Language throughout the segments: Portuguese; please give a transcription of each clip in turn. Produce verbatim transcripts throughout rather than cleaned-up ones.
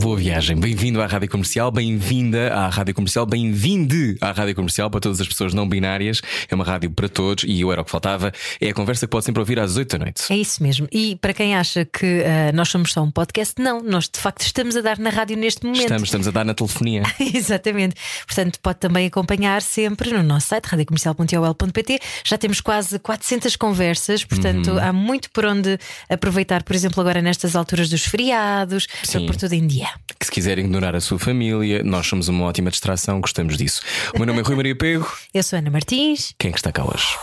boa viagem, bem-vindo à Rádio Comercial, bem-vinda à Rádio Comercial, bem-vinde à Rádio Comercial para todas as pessoas não binárias. É uma rádio para todos e eu era o que faltava. É a conversa que pode sempre ouvir às oito da noite. É isso mesmo, e para quem acha que uh, nós somos só um podcast, não, nós de facto estamos a dar na rádio neste momento. Estamos, estamos a dar na telefonia. Exatamente, portanto pode também acompanhar sempre no nosso site, rádio comercial ponto i o l ponto p t. Já temos quase quatrocentas conversas, portanto uhum. há muito por onde aproveitar, por exemplo agora nestas alturas dos feriados. Sim. Tudo em dia. Que se quiserem ignorar a sua família, nós somos uma ótima distração, gostamos disso. O meu nome é Rui Maria Pego. Eu sou Ana Martins. Quem é que está cá hoje?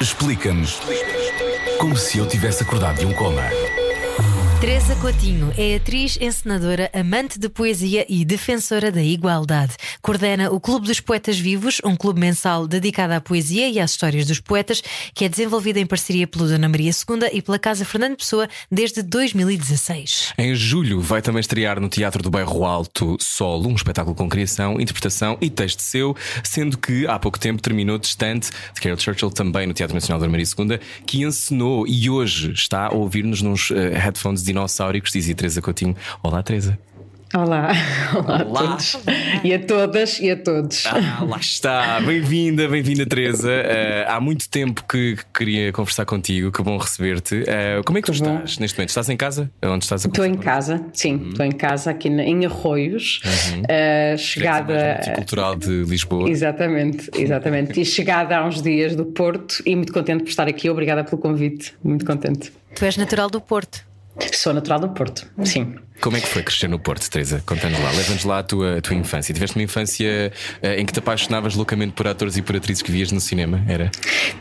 Explica-nos como se eu tivesse acordado de um coma. Teresa Coutinho é atriz, encenadora, amante de poesia e defensora da igualdade. Coordena o Clube dos Poetas Vivos, um clube mensal dedicado à poesia e às histórias dos poetas, que é desenvolvido em parceria pelo Dona Maria segunda e pela Casa Fernando Pessoa desde dois mil e dezasseis. Em julho vai também estrear no Teatro do Bairro Alto Solo, um espetáculo com criação, interpretação e texto seu, sendo que há pouco tempo terminou Distante, de Carol Churchill, também no Teatro Nacional Dona Maria segunda, que encenou e hoje está a ouvir-nos nos uh, headphones de dinossauricos, dizia Teresa Coutinho. Olá, Teresa. Olá, olá, olá a todos. Olá. E a todas e a todos. Ah, lá está, bem-vinda, bem-vinda, Teresa. Uh, há muito tempo que queria conversar contigo, que bom receber-te. Uh, como é que tu bom. estás neste momento? Estás em casa? Onde estás a Estou em casa, sim, estou uhum. em casa aqui em Arroios, uhum. uh, chegada. Cultural de Lisboa. Exatamente, exatamente. E chegada há uns dias do Porto e muito contente por estar aqui. Obrigada pelo convite, muito contente. Tu és natural do Porto. Sou natural do Porto, sim. Como é que foi crescer no Porto, Teresa? Conta-nos lá, leva-nos lá a tua, a tua infância. Tiveste uma infância uh, em que te apaixonavas loucamente por atores e por atrizes que vias no cinema, era?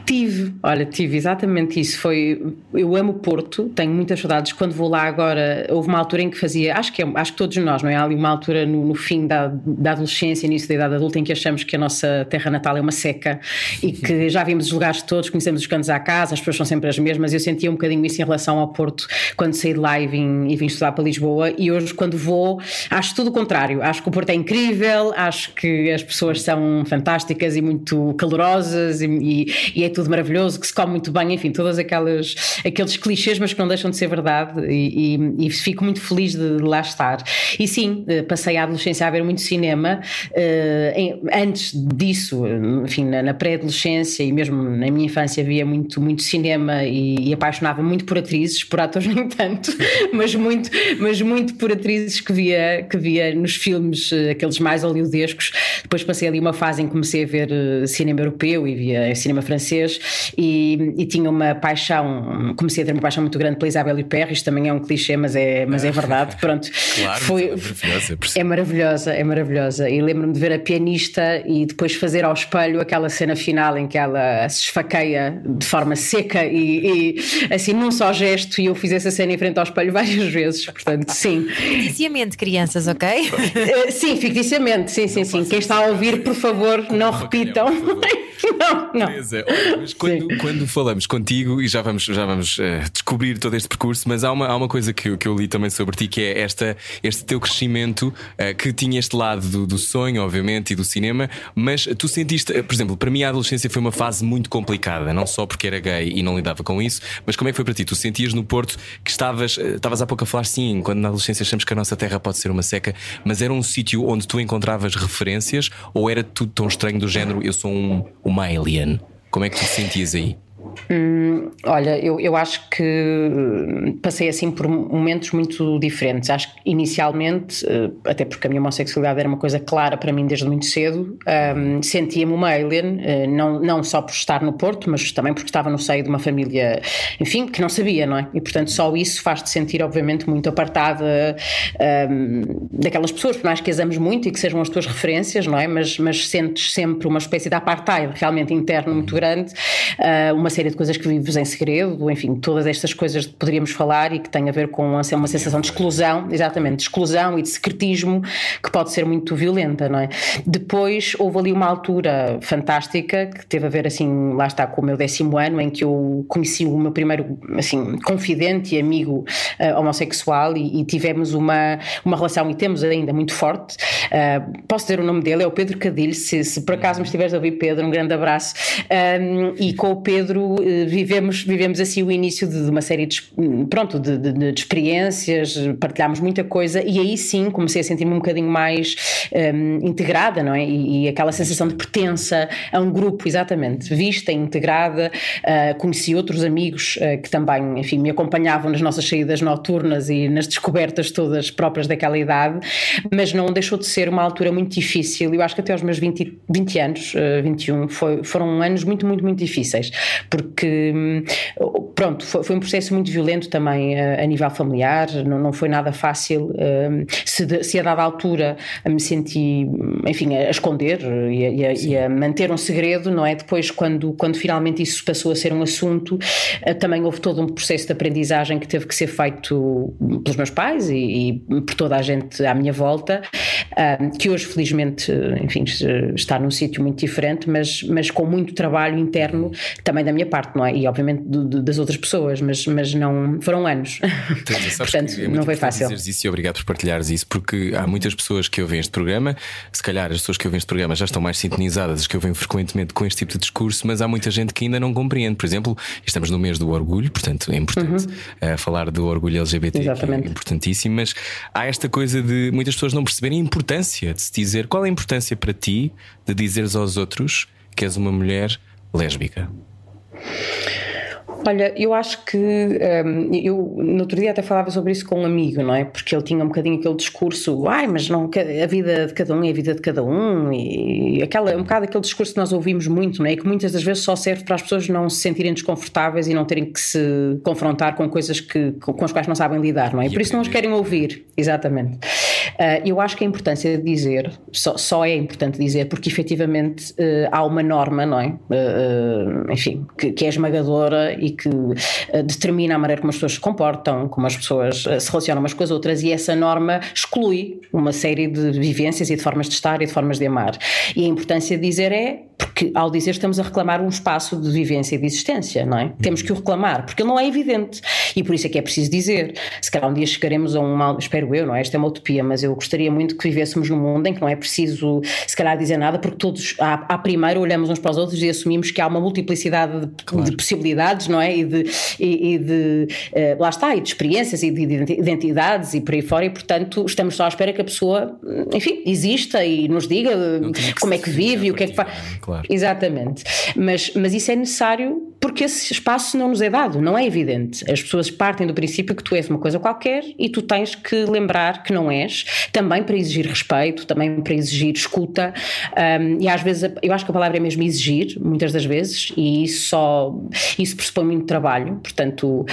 Tive, olha, tive exatamente isso. Foi, eu amo o Porto, tenho muitas saudades. Quando vou lá agora, houve uma altura em que fazia, acho que, acho que todos nós, não é? Há ali uma altura no, no fim da, da adolescência, início da idade adulta, em que achamos que a nossa terra natal é uma seca e que já vimos os lugares todos, conhecemos os cantos à casa, as pessoas são sempre as mesmas. Eu sentia um bocadinho isso em relação ao Porto quando saí de lá e vim, e vim estudar para Lisboa. E hoje quando vou acho tudo o contrário, acho que o Porto é incrível, acho que as pessoas são fantásticas e muito calorosas e, e, e é tudo maravilhoso, que se come muito bem, enfim, todos aqueles, aqueles clichês, mas que não deixam de ser verdade e, e, e fico muito feliz de, de lá estar. E sim, passei a adolescência a ver muito cinema. Antes disso, enfim, na, na pré-adolescência e mesmo na minha infância havia muito, muito cinema e, e apaixonava muito por atrizes, por atores nem tanto, mas muito, mas muito muito por atrizes que via, que via nos filmes, aqueles mais hollywoodescos. Depois passei ali uma fase em que comecei a ver cinema europeu e via cinema francês e, e tinha uma paixão, comecei a ter uma paixão muito grande pela Isabelle Perry. Isto também é um clichê, mas é, mas é verdade, pronto. Claro, foi, é maravilhosa, é maravilhosa. E lembro-me de ver a pianista e depois fazer ao espelho aquela cena final em que ela se esfaqueia de forma seca e, e assim num só gesto, e eu fiz essa cena em frente ao espelho várias vezes, portanto. Sim. Ficticiamente, crianças, ok? Uh, sim, ficticiamente, sim, sim, sim. Quem está a ouvir, por favor, não repitam. Não, não. Beleza. Olha, mas quando, quando falamos contigo, e já vamos, já vamos uh, descobrir todo este percurso, mas há uma, há uma coisa que, que eu li também sobre ti, que é esta, este teu crescimento, uh, que tinha este lado do, do sonho, obviamente, e do cinema, mas tu sentiste, por exemplo, para mim a adolescência foi uma fase muito complicada, não só porque era gay e não lidava com isso, mas como é que foi para ti? Tu sentias no Porto que estavas, estavas há pouco a falar, sim, quando na adolescência achamos que a nossa terra pode ser uma seca, mas era um sítio onde tu encontravas referências ou era tudo tão estranho do género eu sou um, uma alien? Como é que tu te sentias aí? Hum, olha, eu, eu acho que passei assim por momentos muito diferentes. Acho que inicialmente, até porque a minha homossexualidade era uma coisa clara para mim desde muito cedo, um, sentia-me uma alien, não, não só por estar no Porto, mas também porque estava no seio de uma família, enfim, que não sabia, não é? E portanto só isso faz-te sentir obviamente muito apartada um, daquelas pessoas, por mais que as ames muito e que sejam as tuas referências, não é? Mas, mas sentes sempre uma espécie de apartheid realmente interno muito grande, uma série de coisas que vives em segredo, enfim, todas estas coisas que poderíamos falar e que têm a ver com uma sensação de exclusão, exatamente, de exclusão e de secretismo, que pode ser muito violenta, não é? Depois houve ali uma altura fantástica que teve a ver, assim, lá está, com o meu décimo ano, em que eu conheci o meu primeiro, assim, confidente e amigo uh, homossexual e, e tivemos uma, uma relação, e temos ainda, muito forte. Uh, posso dizer o nome dele, é o Pedro Cadilho, se, se por acaso me estiveres a ouvir, Pedro, um grande abraço. Um, e com o Pedro uh, vivemos, vivemos assim o início de, de uma série de, pronto, de, de, de experiências, partilhámos muita coisa e aí sim comecei a sentir-me um bocadinho mais um, integrada, não é? E, e aquela sensação de pertença a um grupo, exatamente, vista, integrada. Uh, conheci outros amigos uh, que também, enfim, me acompanhavam nas nossas saídas noturnas e nas descobertas todas próprias daquela idade, mas não deixou de ser uma altura muito difícil. Eu acho que até aos meus vinte, vinte anos, uh, vinte e um, foi, foram anos muito, muito, muito difíceis, porque, pronto, foi, foi um processo muito violento também uh, a nível familiar, não, não foi nada fácil. Uh, se, de, se a dada altura me senti, enfim, a esconder e a, e a, e a manter um segredo, não é? Depois, quando, quando finalmente isso passou a ser um assunto, uh, também houve todo um processo de aprendizagem que teve que ser feito pelos meus pais e, e por toda a gente à minha volta, uh, que hoje, felizmente, enfim, está num sítio muito diferente, mas, mas com muito trabalho interno também da minha parte, não é? E obviamente do, do, das outras pessoas, mas, mas não foram anos. Teresa, portanto, é não foi fácil. Isso, e obrigado por partilhares isso, porque há muitas pessoas que ouvem este programa, se calhar as pessoas que ouvem este programa já estão mais sintonizadas, as que ouvem frequentemente com este tipo de discurso, mas há muita gente que ainda não compreende. Por exemplo, estamos no mês do orgulho, portanto é importante uhum. uh, falar do orgulho L G B T, exatamente, que é importantíssimo, mas há esta coisa de muitas pessoas não perceberem a importância de se dizer. Qual é a importância para ti de dizeres aos outros que és uma mulher lésbica? Olha, eu acho que um, eu no outro dia até falava sobre isso com um amigo, não é? Porque ele tinha um bocadinho aquele discurso, ai, mas não, a vida de cada um é a vida de cada um, e aquela, um bocado aquele discurso que nós ouvimos muito, não é? E que muitas das vezes só serve para as pessoas não se sentirem desconfortáveis e não terem que se confrontar com coisas que, com as quais não sabem lidar, não é? E por isso não os querem ouvir, exatamente. Uh, eu acho que a importância de dizer, só, só é importante dizer, porque efetivamente uh, há uma norma, não é? Uh, enfim, que, que é esmagadora e que uh, determina a maneira como as pessoas se comportam, como as pessoas uh, se relacionam umas com as outras, e essa norma exclui uma série de vivências e de formas de estar e de formas de amar. E a importância de dizer é, porque ao dizer estamos a reclamar um espaço de vivência e de existência, não é? Temos que o reclamar, porque ele não é evidente, e por isso é que é preciso dizer. Se calhar um dia chegaremos a uma, espero eu, não é? Esta é uma utopia, mas eu gostaria muito que vivêssemos num mundo em que não é preciso, se calhar, dizer nada, porque todos à, à primeira olhamos uns para os outros e assumimos que há uma multiplicidade de, claro, de possibilidades, não é? E de, e, e de eh, lá está, e de experiências e de identidades e por aí fora, e portanto estamos só à espera que a pessoa, enfim, exista e nos diga como é que vive e o que é que faz. Claro. Exatamente, mas, mas isso é necessário porque esse espaço não nos é dado, não é evidente. As pessoas partem do princípio que tu és uma coisa qualquer e tu tens que lembrar que não és, também para exigir respeito, também para exigir escuta, um, e às vezes eu acho que a palavra é mesmo exigir, muitas das vezes, e isso, só, isso pressupõe muito trabalho. Portanto,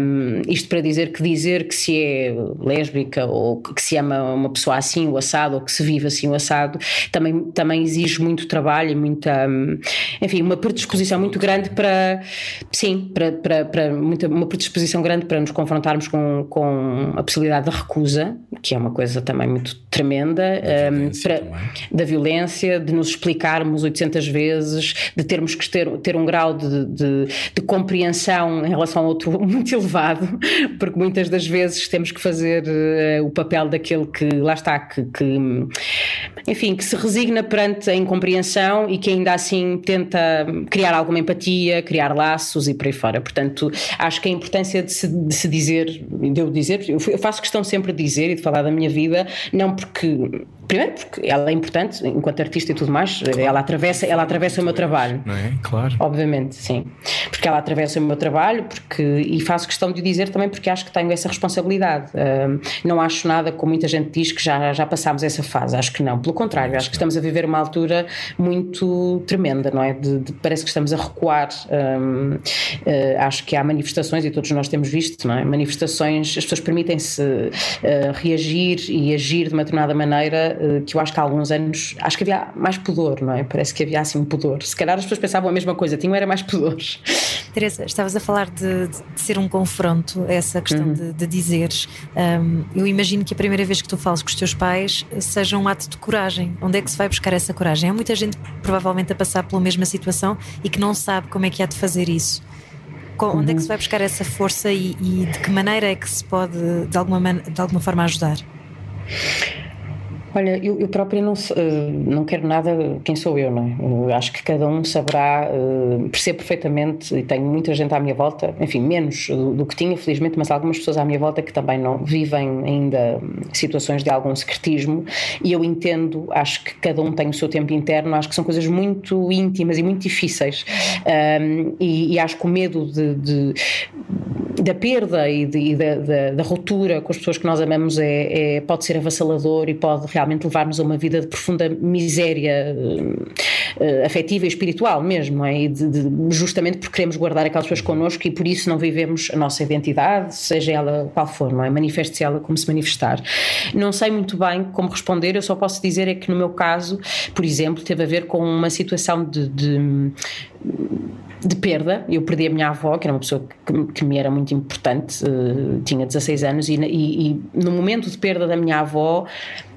um, isto para dizer que dizer que se é lésbica ou que se ama uma pessoa assim o assado, ou que se vive assim o assado, também, também exige muito trabalho e muita, enfim, uma predisposição muito grande para Sim, para, para, para muita, uma predisposição grande para nos confrontarmos com, com a possibilidade da recusa, que é uma coisa também muito tremenda, da, um, violência, para, da violência, de nos explicarmos oitocentas vezes, de termos que ter, ter um grau de, de, de compreensão em relação ao outro muito elevado, porque muitas das vezes temos que fazer uh, o papel daquele que, lá está, que, que, enfim, que se resigna perante a incompreensão e que ainda assim tenta criar alguma empatia, criar laços e por aí fora. Portanto, acho que a importância de se, de se dizer, de eu dizer, eu faço questão sempre de dizer e de falar da minha vida, não porque, primeiro porque ela é importante enquanto artista e tudo mais, claro, ela atravessa, ela atravessa o meu trabalho, não é? Claro. Obviamente, sim, porque ela atravessa o meu trabalho, porque, e faço questão de dizer também porque acho que tenho essa responsabilidade. Um, não acho nada, como muita gente diz, que já, já passámos essa fase. Acho que não, pelo contrário, acho que estamos a viver uma altura muito tremenda, não é? De, de, parece que estamos a recuar. Um, uh, acho que há manifestações, e todos nós temos visto, não é? Manifestações, as pessoas permitem-se uh, reagir e agir de uma determinada maneira uh, que eu acho que há alguns anos, acho que havia mais pudor, não é? Parece que havia assim um pudor. Se calhar as pessoas pensavam a mesma coisa, tinham era mais pudores. Teresa, estavas a falar de, de, de ser um confronto, essa questão uhum. de, de dizeres. Um, eu imagino que a primeira vez que tu falas com os teus pais seja um ato de coragem. Onde é que se vai buscar essa coragem? Há muita gente provavelmente a passar pela mesma situação e que não sabe como é que há de fazer isso. Onde uhum. é que se vai buscar essa força e, e de que maneira é que se pode de alguma, man- de alguma forma ajudar? Olha, eu, eu própria não, não quero nada quem sou eu, não é? Eu acho que cada um saberá, percebo perfeitamente, e tenho muita gente à minha volta, enfim, menos do, do que tinha, felizmente, mas algumas pessoas à minha volta que também não vivem ainda situações de algum secretismo, e eu entendo, acho que cada um tem o seu tempo interno, acho que são coisas muito íntimas e muito difíceis, um, e, e acho que o medo de, de, da perda e, de, e da, da, da ruptura com as pessoas que nós amamos é, é, pode ser avassalador e pode realmente levar-nos a uma vida de profunda miséria uh, afetiva e espiritual mesmo, é? E de, de, justamente porque queremos guardar aquelas pessoas connosco e por isso não vivemos a nossa identidade, seja ela qual for, não é? Manifeste-se ela como se manifestar. Não sei muito bem como responder, eu só posso dizer é que no meu caso, por exemplo, teve a ver com uma situação de... de de perda. Eu perdi a minha avó, que era uma pessoa que, que me era muito importante, uh, tinha dezasseis anos e, e, e no momento de perda da minha avó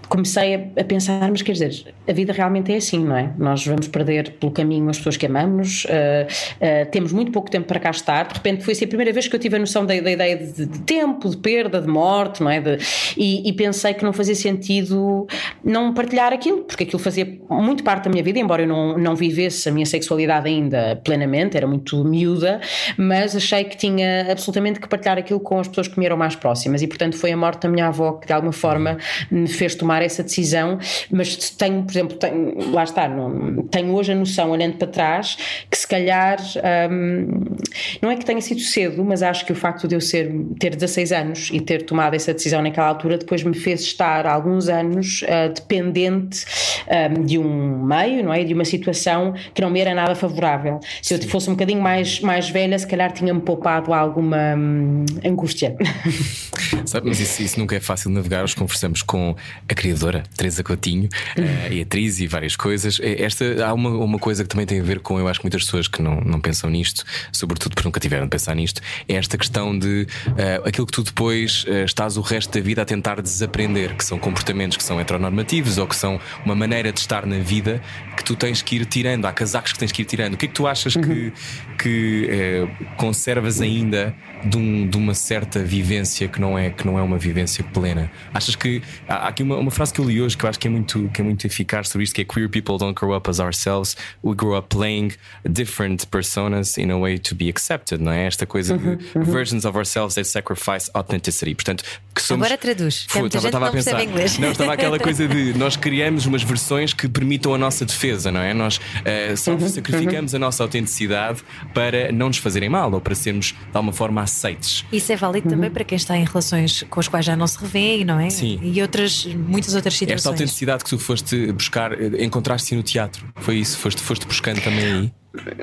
comecei a, a pensar, mas quer dizer, a vida realmente é assim, não é? Nós vamos perder pelo caminho as pessoas que amamos, uh, uh, temos muito pouco tempo para cá estar. De repente foi assim a primeira vez que eu tive a noção da, da ideia de, de tempo, de perda, de morte, não é? De, e, e pensei que não fazia sentido não partilhar aquilo, porque aquilo fazia muito parte da minha vida, embora eu não, não vivesse a minha sexualidade ainda plenamente, era muito miúda, mas achei que tinha absolutamente que partilhar aquilo com as pessoas que me eram mais próximas, e portanto foi a morte da minha avó que de alguma forma me fez tomar essa decisão. Mas tenho, por exemplo, tenho, lá está, não, tenho hoje a noção, olhando para trás, que se calhar hum, não é que tenha sido cedo, mas acho que o facto de eu ser, ter dezasseis anos e ter tomado essa decisão naquela altura depois me fez estar há alguns anos uh, dependente um, de um meio, não é? De uma situação que não me era nada favorável. Se eu fosse um bocadinho mais, mais velha, se calhar tinha-me poupado alguma hum, angústia. Sabe, mas isso, isso nunca é fácil de navegar. Nós conversamos com a criança criadora, Teresa Coutinho, uhum. e atriz e várias coisas. Esta, há uma, uma coisa que também tem a ver com, eu acho que muitas pessoas que não, não pensam nisto, sobretudo porque nunca tiveram de pensar nisto, é esta questão de uh, aquilo que tu depois uh, estás o resto da vida a tentar desaprender, que são comportamentos que são heteronormativos ou que são uma maneira de estar na vida que tu tens que ir tirando. Há casacos que tens que ir tirando. O que é que tu achas uhum. que, que uh, conservas ainda de, um, de uma certa vivência que não, é, que não é uma vivência plena? Achas que há, há aqui uma, uma Uma frase que eu li hoje que eu acho que é muito, que é muito eficaz sobre isto, que é: queer people don't grow up as ourselves, we grow up playing different personas in a way to be accepted, não é? Esta coisa uhum, de uhum. versions of ourselves that sacrifice authenticity. Portanto, que somos... Agora traduz. Pô, estava, estava a pensar. Não, estava aquela coisa de nós criamos umas versões que permitam a nossa defesa, não é? Nós uh, só uhum, sacrificamos uhum. a nossa autenticidade para não nos fazerem mal ou para sermos de alguma forma aceites. Isso é válido uhum. também para quem está em relações com as quais já não se revê, não é? Sim. E outras. Muitas outras situações. Esta autenticidade que tu foste buscar, encontraste-se no teatro. Foi isso? Foste, foste buscando também aí?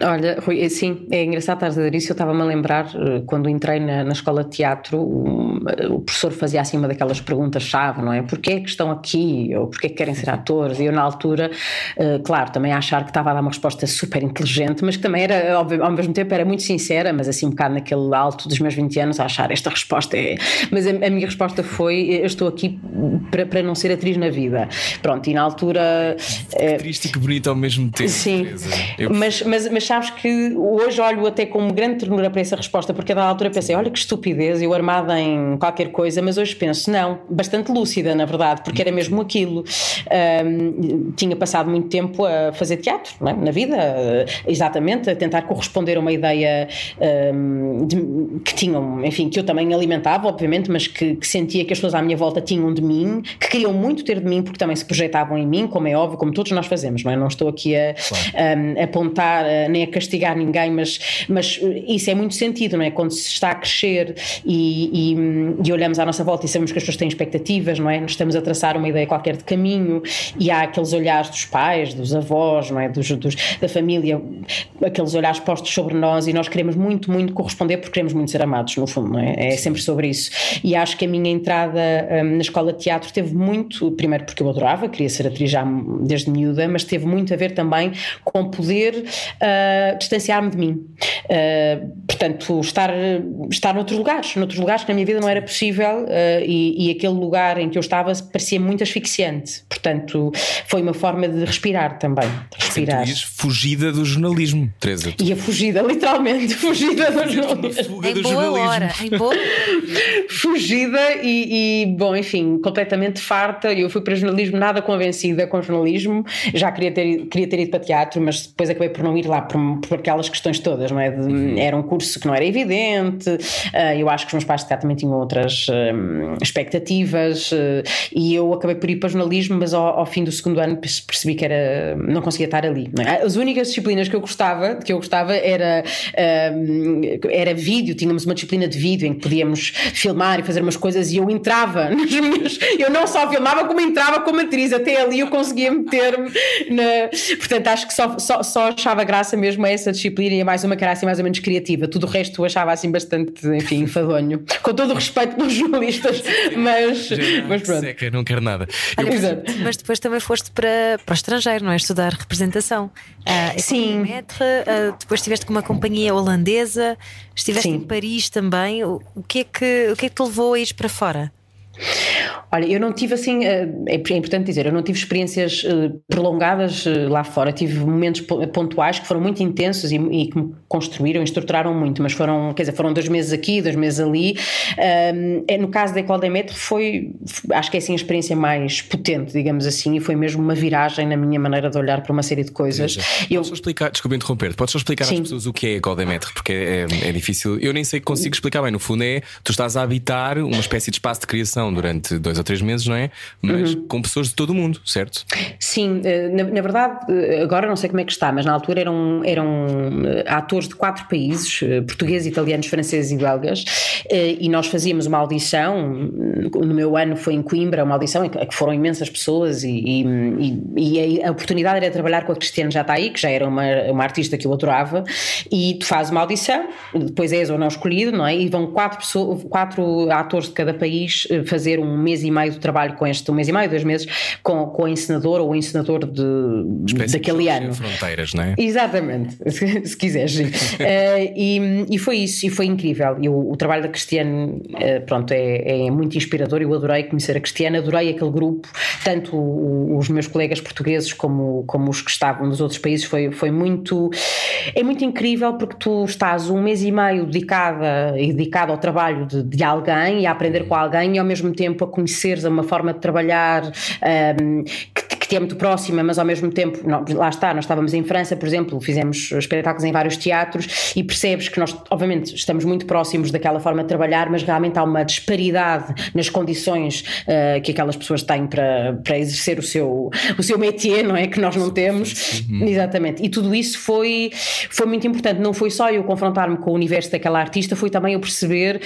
Olha, Rui, sim, é engraçado estar a dizer isso. Eu estava-me a lembrar, quando entrei na, na escola de teatro, o, o professor fazia assim uma daquelas perguntas-chave, não é? Porquê é que estão aqui? Ou porquê é que querem ser atores? E eu na altura, claro, também a achar que estava a dar uma resposta super inteligente, mas que também era, ao mesmo tempo, era muito sincera, mas assim um bocado naquele alto dos meus vinte anos, a achar esta resposta é... Mas a, a minha resposta foi: eu estou aqui para, para não ser atriz na vida. Pronto, e na altura... Que triste e que bonito ao mesmo tempo. Sim, eu... mas... mas Mas, mas sabes que hoje olho até com grande ternura para essa resposta, porque a dada altura pensei, olha que estupidez, eu armada em qualquer coisa, mas hoje penso, não, bastante lúcida na verdade, porque era mesmo aquilo. Um, tinha passado muito tempo a fazer teatro, não é? Na vida, exatamente, a tentar corresponder a uma ideia um, de, que tinham, enfim, que eu também alimentava, obviamente, mas que, que sentia que as pessoas à minha volta tinham de mim, que queriam muito ter de mim, porque também se projetavam em mim, como é óbvio, como todos nós fazemos, não é? Não estou aqui a, claro. um, a apontar nem a castigar ninguém, mas, mas isso é muito sentido, não é? Quando se está a crescer e, e, e olhamos à nossa volta e sabemos que as pessoas têm expectativas, não é? Nós estamos a traçar uma ideia qualquer de caminho e há aqueles olhares dos pais, dos avós, não é? Dos, dos, da família, aqueles olhares postos sobre nós e nós queremos muito, muito corresponder porque queremos muito ser amados, no fundo, não é? É sempre sobre isso. E acho que a minha entrada hum, na escola de teatro teve muito, primeiro porque eu adorava, queria ser atriz já desde miúda, mas teve muito a ver também com poder uh, distanciar-me de mim. Uh, portanto, estar, estar noutros lugares, noutros lugares que na minha vida não era possível uh, e, e aquele lugar em que eu estava parecia muito asfixiante. Portanto, foi uma forma de respirar também. De respirar. Sim, tu és fugida do jornalismo, Teresa. E a fugida, literalmente, fugida do jornalismo. Em boa hora, em boa. Fugida e, e, bom, enfim, completamente farta. Eu fui para jornalismo nada convencida com jornalismo. Já queria ter, queria ter ido para teatro, mas depois acabei por não ir lá por, por aquelas questões todas, não é? De, era um curso que não era evidente. Uh, eu acho que os meus pais de cá também tinham outras um, expectativas uh, e eu acabei por ir para jornalismo, mas ao, ao fim do segundo ano percebi que era, não conseguia estar ali, não é? As únicas disciplinas que eu gostava, que eu gostava era, um, era vídeo. Tínhamos uma disciplina de vídeo em que podíamos filmar e fazer umas coisas e eu entrava nas minhas, eu não só filmava como entrava como atriz, até ali eu conseguia meter-me na, portanto acho que só, só, só achava graça mesmo a essa disciplina e a mais uma que era assim mais ou menos criativa, tudo o resto eu achava assim bastante, enfim, enfadonho, com todo o respeito pelos jornalistas, mas, mas pronto. Seca, não quero nada. Olha, eu... Mas depois também foste para, para o estrangeiro, não é? Estudar representação. Ah, sim. Metro, ah, depois estiveste com uma companhia holandesa, estiveste Sim. em Paris também. O, o, que é que, o que é que te levou a ir para fora? Olha, eu não tive assim, é importante dizer, eu não tive experiências prolongadas lá fora, tive momentos pontuais que foram muito intensos e, e que me construíram e estruturaram muito, mas foram, quer dizer, foram dois meses aqui, dois meses ali. Um, no caso da École des Maîtres foi, acho que é assim a experiência mais potente, digamos assim, e foi mesmo uma viragem na minha maneira de olhar para uma série de coisas. Podes eu... só explicar, desculpa interromper, podes só explicar Sim. às pessoas o que é a École des Maîtres, porque é, é difícil, eu nem sei que consigo explicar bem, no fundo é, tu estás a habitar uma espécie de espaço de criação durante dois ou três meses, não é? Mas uhum. com pessoas de todo o mundo, certo? Sim, na, na verdade, agora não sei como é que está, mas na altura eram, eram atores de quatro países, portugueses, italianos, franceses e belgas, e nós fazíamos uma audição, no meu ano foi em Coimbra, uma audição em que foram imensas pessoas e, e, e a oportunidade era trabalhar com a Cristiane Jatahy, que já era uma, uma artista que eu adorava, e tu fazes uma audição, depois és ou não escolhido, não é? E vão quatro, pessoas, quatro atores de cada país fazer um mês e meio de trabalho com este, um mês e meio, dois meses, com, com a encenadora ou o encenador de, daquele ano. Fronteiras, não é? Exatamente, se, se quiseres. uh, e, e foi isso, e foi incrível. Eu, o trabalho da Cristiane, uh, pronto, é, é muito inspirador. Eu adorei conhecer a Cristiane, adorei aquele grupo, tanto o, os meus colegas portugueses como, como os que estavam nos outros países. Foi, foi muito, é muito incrível porque tu estás um mês e meio dedicada, dedicado ao trabalho de, de alguém e a aprender com alguém e ao mesmo mesmo tempo a conheceres uma forma de trabalhar um, que, que te é muito próxima, mas ao mesmo tempo, não, lá está, nós estávamos em França, por exemplo, fizemos espetáculos em vários teatros e percebes que nós, obviamente, estamos muito próximos daquela forma de trabalhar, mas realmente há uma disparidade nas condições uh, que aquelas pessoas têm para, para exercer o seu, o seu métier, não é? Que nós não temos. Uhum. Exatamente. E tudo isso foi, foi muito importante. Não foi só eu confrontar-me com o universo daquela artista, foi também eu perceber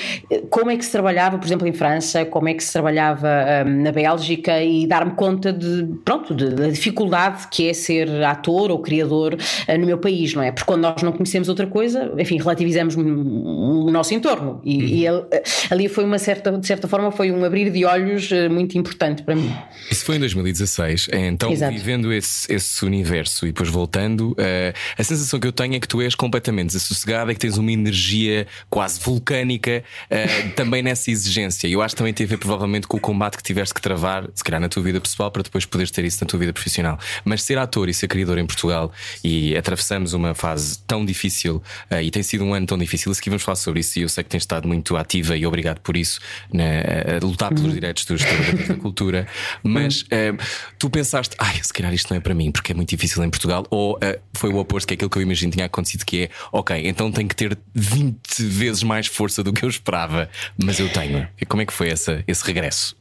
como é que se trabalhava, por exemplo, em França, como é que se trabalhava um, na Bélgica e dar-me conta de, pronto, de, da dificuldade que é ser ator ou criador uh, no meu país, não é? Porque quando nós não conhecemos outra coisa, enfim, relativizamos o nosso entorno e, uhum. e ele, ali foi uma certa, de certa forma foi um abrir de olhos muito importante para mim. Isso foi em dois mil e dezasseis, então Exato. Vivendo esse, esse universo e depois voltando, uh, a sensação que eu tenho é que tu és completamente desassossegada, é que tens uma energia quase vulcânica uh, também nessa exigência. Eu acho que também teve provavelmente com o combate que tiveste que travar, se calhar na tua vida pessoal, para depois poderes ter isso na tua vida profissional. Mas ser ator e ser criador em Portugal, e atravessamos uma fase tão difícil, e tem sido um ano tão difícil, aqui vamos falar sobre isso. E eu sei que tens estado muito ativa e obrigado por isso, né, a lutar pelos direitos dos trabalhadores da cultura. Mas uh, tu pensaste, ai, se calhar isto não é para mim, porque é muito difícil em Portugal. Ou uh, foi o oposto, que é aquilo que eu imagino tinha acontecido, que é, ok, então tenho que ter vinte vezes mais força do que eu esperava, mas eu tenho. E como é que foi essa, esse regresso?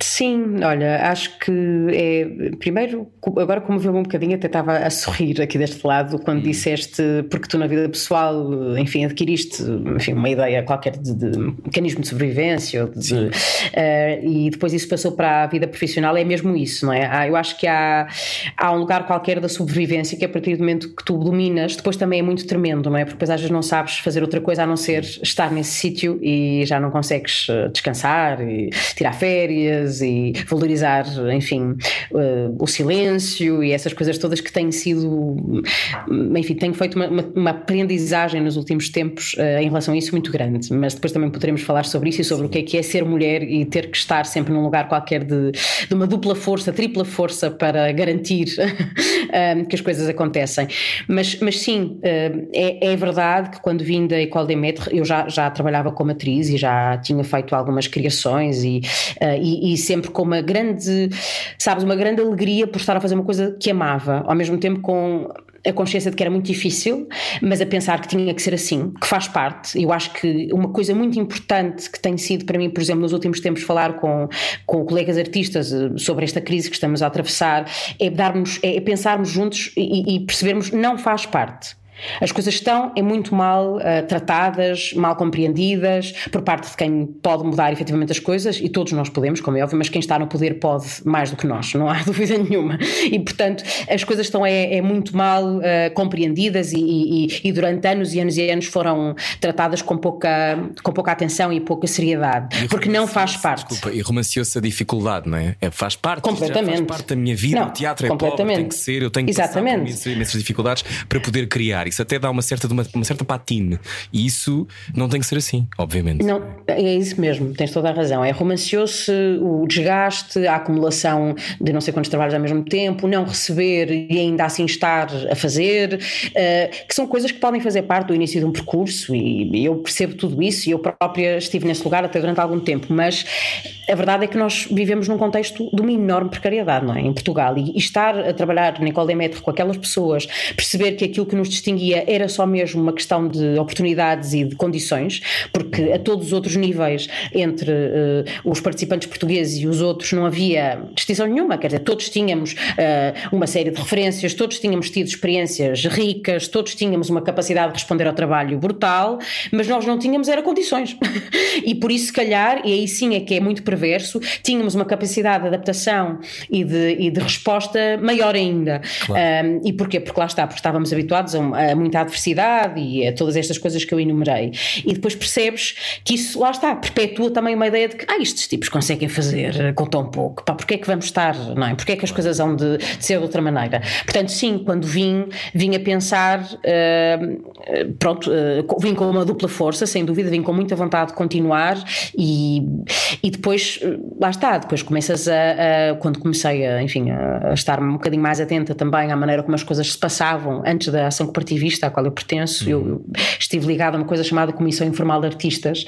Sim, olha, acho que é, primeiro, agora comoveu-me um bocadinho, até estava a sorrir aqui deste lado quando disseste, porque tu na vida pessoal, enfim, adquiriste enfim, uma ideia qualquer de, de mecanismo de sobrevivência de, de, uh, e depois isso passou para a vida profissional, é mesmo isso, não é? Há, eu acho que há, há um lugar qualquer da sobrevivência que a partir do momento que tu dominas, depois também é muito tremendo, não é? Porque depois às vezes não sabes fazer outra coisa a não ser estar nesse sítio e já não consegues descansar e tirar férias e valorizar, enfim, uh, o silêncio e essas coisas todas que têm sido, enfim, tenho feito uma, uma, uma aprendizagem nos últimos tempos uh, em relação a isso muito grande, mas depois também poderemos falar sobre isso e sobre Sim. o que é que é ser mulher e ter que estar sempre num lugar qualquer de, de uma dupla força, tripla força para garantir um, que as coisas acontecem, mas, mas sim, uh, é, é verdade que quando vim da École des Maîtres eu já, já trabalhava como atriz e já tinha feito algumas criações e, uh, e, e sempre com uma grande, sabes, uma grande alegria por estar a fazer uma coisa que amava, ao mesmo tempo com a consciência de que era muito difícil, mas a pensar que tinha que ser assim, que faz parte. Eu acho que uma coisa muito importante que tem sido para mim, por exemplo, nos últimos tempos falar com, com colegas artistas sobre esta crise que estamos a atravessar é, darmos, é pensarmos juntos e, e percebermos que não faz parte. As coisas estão é muito mal uh, tratadas, mal compreendidas por parte de quem pode mudar efetivamente as coisas, e todos nós podemos, como é óbvio, mas quem está no poder pode mais do que nós, não há dúvida nenhuma, e portanto as coisas estão é, é muito mal uh, compreendidas e, e, e durante anos e anos e anos foram tratadas com pouca, com pouca atenção e pouca seriedade, e porque não faz parte. Desculpa, e romanceou-se a dificuldade, não é? é faz parte, completamente. Faz parte da minha vida, não, o teatro é pobre, tem que ser, eu tenho que Exatamente. Passar por essas dificuldades para poder criar. Isso até dá uma certa, uma, uma certa patina. E isso não tem que ser assim, obviamente. Não, é isso mesmo, tens toda a razão. É, romanceou-se o desgaste, a acumulação de não sei quantos trabalhos ao mesmo tempo, não receber e ainda assim estar a fazer, uh, que são coisas que podem fazer parte do início de um percurso, e eu percebo tudo isso e eu própria estive nesse lugar até durante algum tempo, mas a verdade é que nós vivemos num contexto de uma enorme precariedade, não é? Em Portugal, e, e estar a trabalhar na École des Maîtres com aquelas pessoas, perceber que aquilo que nos distingue era só mesmo uma questão de oportunidades e de condições, porque a todos os outros níveis, entre uh, os participantes portugueses e os outros, não havia distinção nenhuma, quer dizer, todos tínhamos uh, uma série de referências, todos tínhamos tido experiências ricas, todos tínhamos uma capacidade de responder ao trabalho brutal, mas nós não tínhamos era condições e por isso se calhar, e aí sim é que é muito perverso, tínhamos uma capacidade de adaptação e de, e de resposta maior ainda. Claro. um, e porquê? Porque lá está, porque estávamos habituados a, a muita adversidade e a todas estas coisas que eu enumerei, e depois percebes que isso, lá está, perpetua também uma ideia de que ah, estes tipos conseguem fazer com tão pouco, pá, porque é que vamos estar, não é? Porque é que as coisas hão de, de ser de outra maneira? Portanto sim, quando vim, vim a pensar uh, pronto, uh, vim com uma dupla força, sem dúvida, vim com muita vontade de continuar e, e depois, lá está, depois começas a, a quando comecei a, enfim, a estar um bocadinho mais atenta também à maneira como as coisas se passavam antes da Ação Cooperativista à qual eu pertenço, eu estive ligada a uma coisa chamada Comissão Informal de Artistas,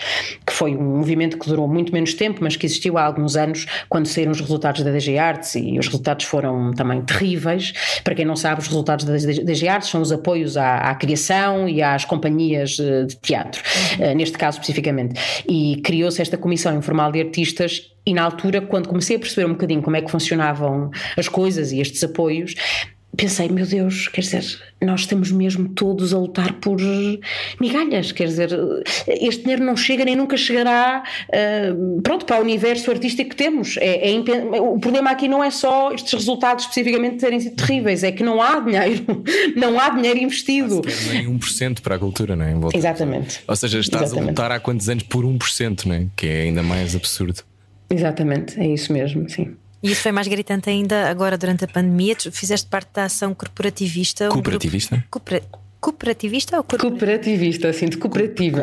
que foi um movimento que durou muito menos tempo, mas que existiu há alguns anos, quando saíram os resultados da D G Arts, e os resultados foram também terríveis. Para quem não sabe, os resultados da D G Arts são os apoios à, à criação e às companhias de teatro, uhum. neste caso especificamente, e criou-se esta Comissão Informal de Artistas. E na altura, quando comecei a perceber um bocadinho como é que funcionavam as coisas e estes apoios, pensei, meu Deus, quer dizer, nós estamos mesmo todos a lutar por migalhas, quer dizer, este dinheiro não chega nem nunca chegará, uh, pronto, para o universo artístico que temos. É, é impen... O problema aqui não é só estes resultados especificamente terem sido terríveis, é que não há dinheiro, não há dinheiro investido. Nem um por cento para a cultura, não é? Volta. Exatamente. Ou seja, estás Exatamente. a lutar há quantos anos por um por cento, não é? Que é ainda mais absurdo. Exatamente, é isso mesmo, sim. E isso foi mais gritante ainda agora durante a pandemia. Tu fizeste parte da Ação Corporativista. Cooperativista? Um grupo... Cooper... Cooperativista ou corporativista? Cooperativista, assim, de cooperativa.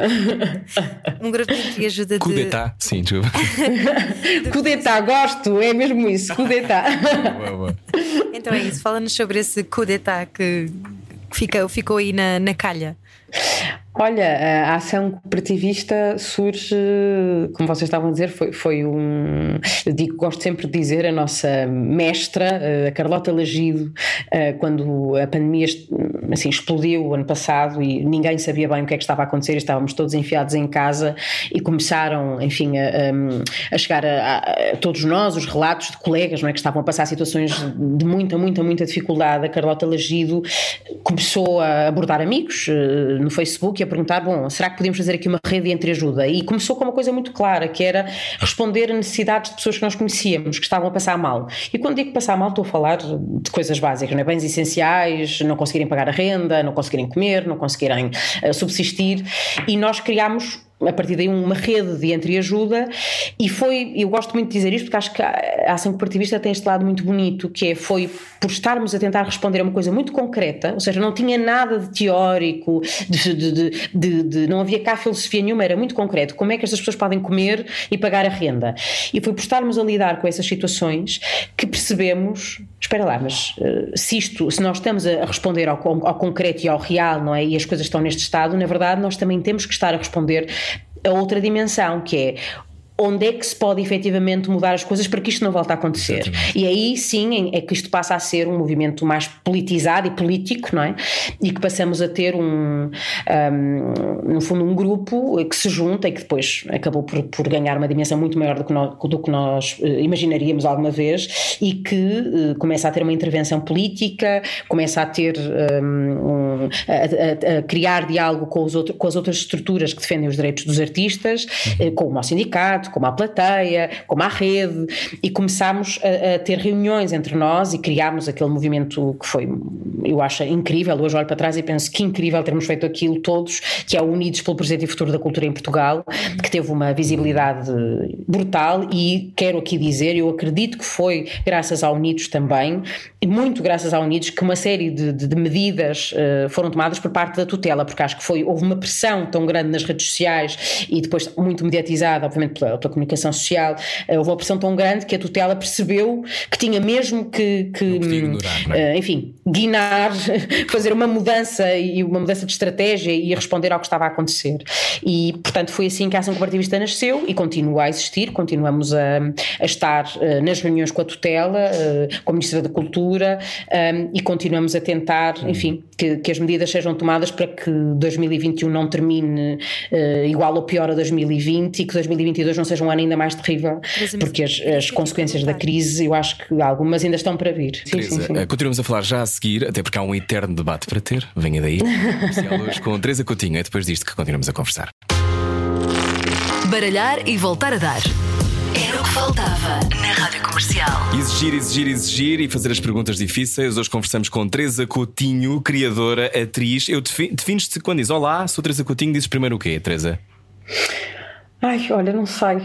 Um grupo que ajuda de... Cudetá, sim, desculpa. de... Cudetá, gosto, é mesmo isso, Cudetá. Boa, boa. Então é isso, fala-nos sobre esse Cudetá que fica, ficou aí na, na calha. Olha, a Ação Cooperativista surge, como vocês estavam a dizer, foi, foi um, eu digo, gosto sempre de dizer, a nossa mestra, a Carlota Lajido, quando a pandemia assim, explodiu o ano passado e ninguém sabia bem o que é que estava a acontecer, estávamos todos enfiados em casa e começaram, enfim, a, a chegar a, a, a todos nós os relatos de colegas, não é, que estavam a passar situações de muita, muita, muita dificuldade. A Carlota Lajido começou a abordar amigos no Facebook e a perguntar, bom, será que podemos fazer aqui uma rede entre ajuda? E começou com uma coisa muito clara, que era responder a necessidades de pessoas que nós conhecíamos, que estavam a passar mal. E quando digo passar mal, estou a falar de coisas básicas, não é? Bens essenciais, não conseguirem pagar a renda, não conseguirem comer, não conseguirem uh, subsistir. E nós criámos, a partir daí, uma rede de entreajuda, e foi, eu gosto muito de dizer isto porque acho que a Ação Cooperativista tem este lado muito bonito, que é, foi por estarmos a tentar responder a uma coisa muito concreta, ou seja, não tinha nada de teórico, de, de, de, de, de, não havia cá filosofia nenhuma, era muito concreto, como é que estas pessoas podem comer e pagar a renda, e foi por estarmos a lidar com essas situações que percebemos, espera lá, mas se isto, se nós estamos a responder ao, ao concreto e ao real, não é, e as coisas estão neste estado, na verdade nós também temos que estar a responder a outra dimensão, que é onde é que se pode efetivamente mudar as coisas para que isto não volte a acontecer. Exatamente. E aí sim é que isto passa a ser um movimento mais politizado e político, não é? E que passamos a ter um, um no fundo um grupo que se junta e que depois acabou por, por ganhar uma dimensão muito maior do que nós, do que nós imaginaríamos alguma vez, e que uh, começa a ter uma intervenção política, começa a ter um, um, a, a, a criar diálogo com, os outro, com as outras estruturas que defendem os direitos dos artistas, uhum. com o nosso sindicato, como a plateia, como a rede, e começámos a, a ter reuniões entre nós e criámos aquele movimento que foi, eu acho, incrível. Hoje olho para trás e penso que incrível termos feito aquilo todos, que é o Unidos pelo Presente e Futuro da Cultura em Portugal, que teve uma visibilidade brutal, e quero aqui dizer, eu acredito que foi graças ao Unidos também, e muito graças ao Unidos, que uma série de, de, de medidas uh, foram tomadas por parte da tutela, porque acho que foi, houve uma pressão tão grande nas redes sociais e depois muito mediatizada, obviamente, pela pela comunicação social, houve uma pressão tão grande que a tutela percebeu que tinha mesmo que, que ignorar, né? enfim, guinar, fazer uma mudança e uma mudança de estratégia e responder ao que estava a acontecer. E portanto foi assim que a Ação Cooperativista nasceu e continua a existir, continuamos a, a estar nas reuniões com a tutela, com a Ministra da Cultura, e continuamos a tentar, enfim, que, que as medidas sejam tomadas para que dois mil e vinte e um não termine igual ou pior a dois mil e vinte, e que dois mil e vinte e dois não seja um ano ainda mais terrível, porque as, as consequências da crise, eu acho que algumas ainda estão para vir. Sim, Teresa, sim, sim. Continuamos a falar já a seguir, até porque há um eterno debate para ter. Venha daí, hoje com Teresa Coutinho. É depois disto que continuamos a conversar. Baralhar e voltar a dar. Era o que faltava na Rádio Comercial. Exigir, exigir, exigir e fazer as perguntas difíceis. Hoje conversamos com Teresa Coutinho, criadora, atriz. Eu defines-te quando diz olá, sou Teresa Coutinho, dizes primeiro o quê, Teresa? Ai, olha, não sei. Uh,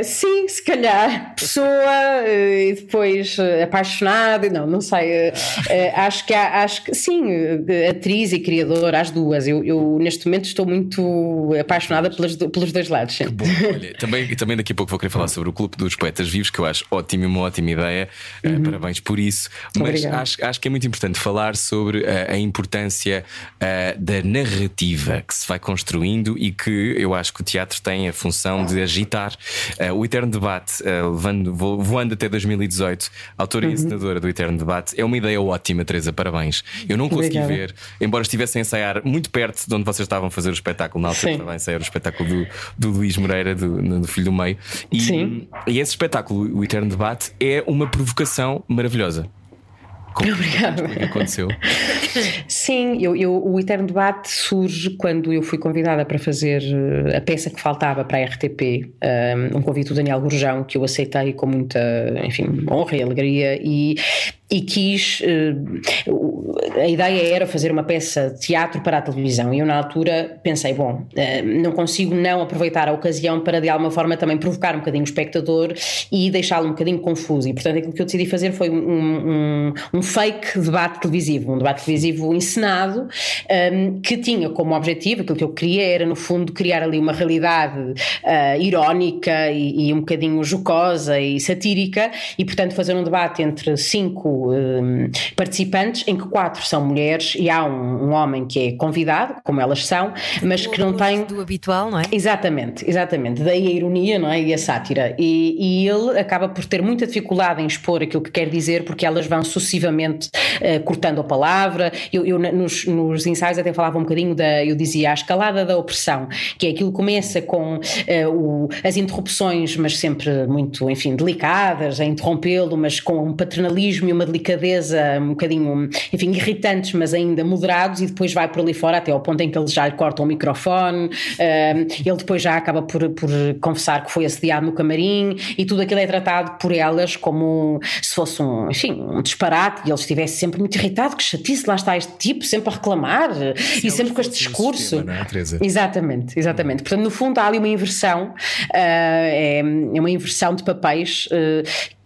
uh, sim, se calhar, pessoa, uh, e depois uh, apaixonada, não, não sei. Uh, uh, acho que há, acho que sim, uh, atriz e criadora, as duas. Eu, eu neste momento estou muito apaixonada pelas, pelos dois lados. Que bom, olha, também, e também daqui a pouco vou querer falar sobre o Clube dos Poetas Vivos, que eu acho ótimo, uma ótima ideia. Uh, uhum. Parabéns por isso. Mas acho, acho que é muito importante falar sobre uh, a importância uh, da narrativa que se vai construindo e que eu acho. Acho que o teatro tem a função de agitar uh, o Eterno Debate, uh, levando, voando até dois mil e dezoito. Autora uhum. e encenadora do Eterno Debate. É uma ideia ótima, Teresa, parabéns. Eu não consegui Obrigada. ver, embora estivesse a ensaiar muito perto de onde vocês estavam a fazer o espetáculo. Na altura Sim. estava a ensaiar o espetáculo do, do Luís Moreira, do, do Filho do Meio. E, Sim. e esse espetáculo, o Eterno Debate, é uma provocação maravilhosa. Como, Obrigada. Como é que aconteceu? Sim, eu, eu, o Eterno Debate surge quando eu fui convidada para fazer a peça que faltava para a R T P, um convite do Daniel Gurjão, que eu aceitei com muita, enfim, honra e alegria, e, e quis, a ideia era fazer uma peça de teatro para a televisão, e eu na altura pensei, bom, não consigo não aproveitar a ocasião para de alguma forma também provocar um bocadinho o espectador e deixá-lo um bocadinho confuso, e portanto aquilo que eu decidi fazer foi um, um, um fake debate televisivo, um debate televisivo encenado, um, que tinha como objetivo, aquilo que eu queria era no fundo criar ali uma realidade uh, irónica e, e um bocadinho jocosa e satírica, e portanto fazer um debate entre cinco um, participantes, em que quatro são mulheres e há um, um homem que é convidado, como elas são, mas o que não tem... Do habitual, não é? Exatamente, exatamente. Daí a ironia, não é? E a sátira. E, e ele acaba por ter muita dificuldade em expor aquilo que quer dizer, porque elas vão sucessivamente uh, cortando a palavra. Eu, eu nos, nos ensaios até falava um bocadinho da, eu dizia, a escalada da opressão, que é aquilo que começa com uh, o, as interrupções, mas sempre muito, enfim, delicadas, a interrompê-lo, mas com um paternalismo e uma delicadeza um bocadinho, enfim, irritantes, mas ainda moderados, e depois vai por ali fora até ao ponto em que ele já lhe corta o microfone, uh, ele depois já acaba por, por confessar que foi assediado no camarim, e tudo aquilo é tratado por elas como se fosse um, enfim, um disparate, e ele estivesse sempre muito irritado, que chatice, lá está este tipo, sempre a reclamar, se e sempre com este discurso. Sistema, não é, Teresa? Exatamente, exatamente. Hum. Portanto, no fundo há ali uma inversão, uh, é, é uma inversão de papéis, uh,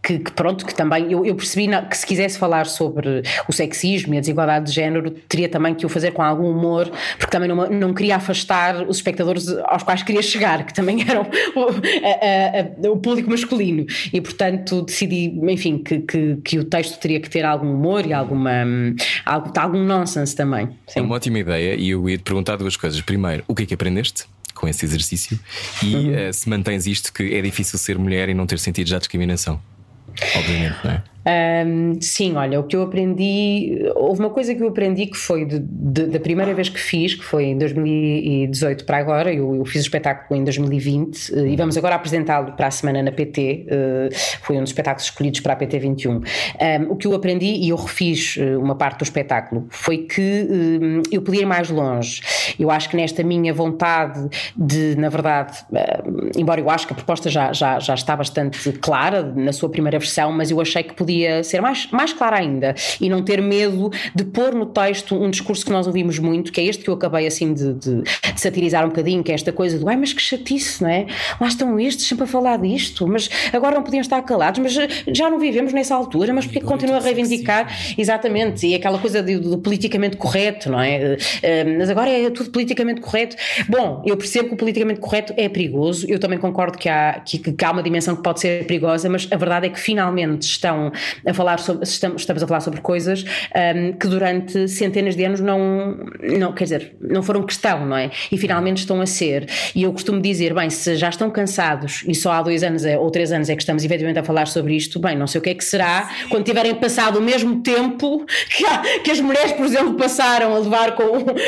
Que, que pronto, que também eu, eu percebi que se quisesse falar sobre o sexismo e a desigualdade de género, teria também que o fazer com algum humor, porque também não, não queria afastar os espectadores aos quais queria chegar, que também eram o, a, a, o público masculino, e portanto decidi, enfim, que, que, que o texto teria que ter algum humor e alguma, algum, algum nonsense também. Sim. É uma ótima ideia, e eu ia te perguntar duas coisas. Primeiro, o que é que aprendeste com esse exercício? E uhum. uh, se mantens isto, que é difícil ser mulher e não ter sentido já discriminação? Obviamente, não é? Um, sim, olha, o que eu aprendi, houve uma coisa que eu aprendi que foi de, de, da primeira vez que fiz, que foi em dois mil e dezoito para agora. Eu, eu fiz o espetáculo em dois mil e vinte e vamos agora apresentá-lo para a semana na P T, uh, foi um dos espetáculos escolhidos para a P T vinte e um. Um, o que eu aprendi, e eu refiz uma parte do espetáculo, foi que um, eu podia ir mais longe. Eu acho que nesta minha vontade de, na verdade, uh, embora eu acho que a proposta já, já, já está bastante clara na sua primeira versão, mas eu achei que podia ser mais, mais clara ainda, e não ter medo de pôr no texto um discurso que nós ouvimos muito, que é este que eu acabei assim de, de, de satirizar um bocadinho, que é esta coisa do, ai, mas que chatice, não é? Lá estão estes sempre a falar disto, mas agora não podiam estar calados, mas já não vivemos nessa altura, mas porque é que continua a reivindicar? Exatamente, e aquela coisa do, do politicamente correto, não é? Mas agora é tudo politicamente correto. Bom, eu percebo que o politicamente correto é perigoso, eu também concordo que há, que, que há uma dimensão que pode ser perigosa, mas a verdade é que finalmente estão a falar sobre, estamos, estamos a falar sobre coisas um, que durante centenas de anos não, não, quer dizer, não foram questão, não é? E finalmente estão a ser. E eu costumo dizer, bem, se já estão cansados e só há dois anos é, ou três anos é que estamos efetivamente a falar sobre isto, bem, não sei o que é que será quando tiverem passado o mesmo tempo que, há, que as mulheres, por exemplo, passaram a levar com,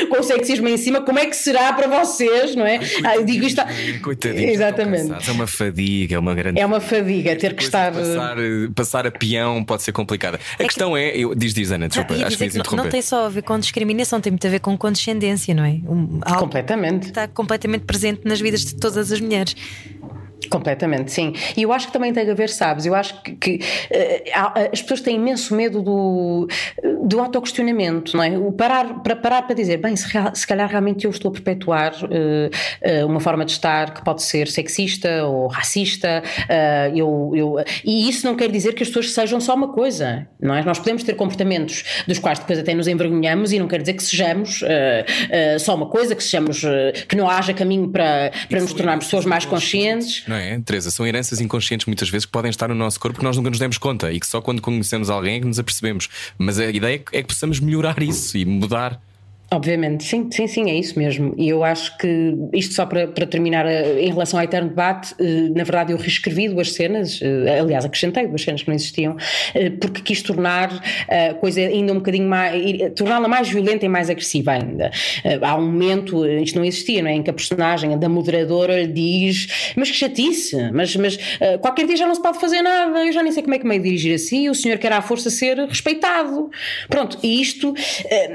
com o sexismo em cima, como é que será para vocês, não é? Ai, digo isto, coitadinhos, exatamente. É uma fadiga, é uma grande... É uma fadiga, ter que estar... Passar, passar a pião pode ser complicada. A é questão que... é, eu, diz, diz Ana, desculpa, ah, acho que me interromper. Não tem só a ver com discriminação, tem muito a ver com condescendência, não é? Um, completamente. Está completamente presente nas vidas de todas as mulheres. Completamente, sim. E eu acho que também tem a ver, sabes, eu acho que, que uh, as pessoas têm imenso medo do, do autoquestionamento, não é? O parar, para, parar para dizer, bem, se, real, se calhar realmente eu estou a perpetuar uh, uh, uma forma de estar que pode ser sexista ou racista, uh, eu, eu, e isso não quer dizer que as pessoas sejam só uma coisa, não é? Nós podemos ter comportamentos dos quais depois até nos envergonhamos, e não quer dizer que sejamos uh, uh, só uma coisa, que sejamos, uh, que não haja caminho para, para nos tornarmos pessoas mais conscientes. Não é, Teresa? São heranças inconscientes muitas vezes que podem estar no nosso corpo, que nós nunca nos demos conta, e que só quando conhecemos alguém é que nos apercebemos. Mas a ideia é que possamos melhorar isso e mudar. Obviamente, sim, sim, sim, é isso mesmo. E eu acho que, isto só para, para terminar, em relação ao Eterno Debate, na verdade eu reescrevi duas cenas, aliás acrescentei duas cenas que não existiam, porque quis tornar a coisa ainda um bocadinho mais, torná-la mais violenta e mais agressiva ainda. Há um momento, isto não existia, não é? Em que a personagem da moderadora diz, mas que chatice, mas, mas qualquer dia já não se pode fazer nada, eu já nem sei como é que me hei de dirigir assim, o senhor quer à força ser respeitado. Pronto, e isto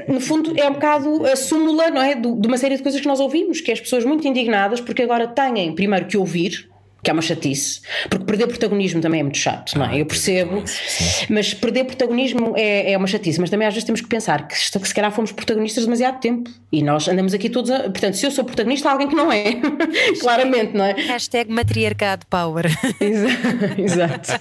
no fundo é um bocado a súmula, não é, de uma série de coisas que nós ouvimos, que é as pessoas muito indignadas porque agora têm primeiro que ouvir, que é uma chatice, porque perder protagonismo também é muito chato, não é? Eu percebo, mas perder protagonismo é, é uma chatice, mas também às vezes temos que pensar que se calhar fomos protagonistas demasiado tempo, e nós andamos aqui todos a... Portanto, se eu sou protagonista, há alguém que não é. Claramente, não é? Hashtag matriarcado power. Exato.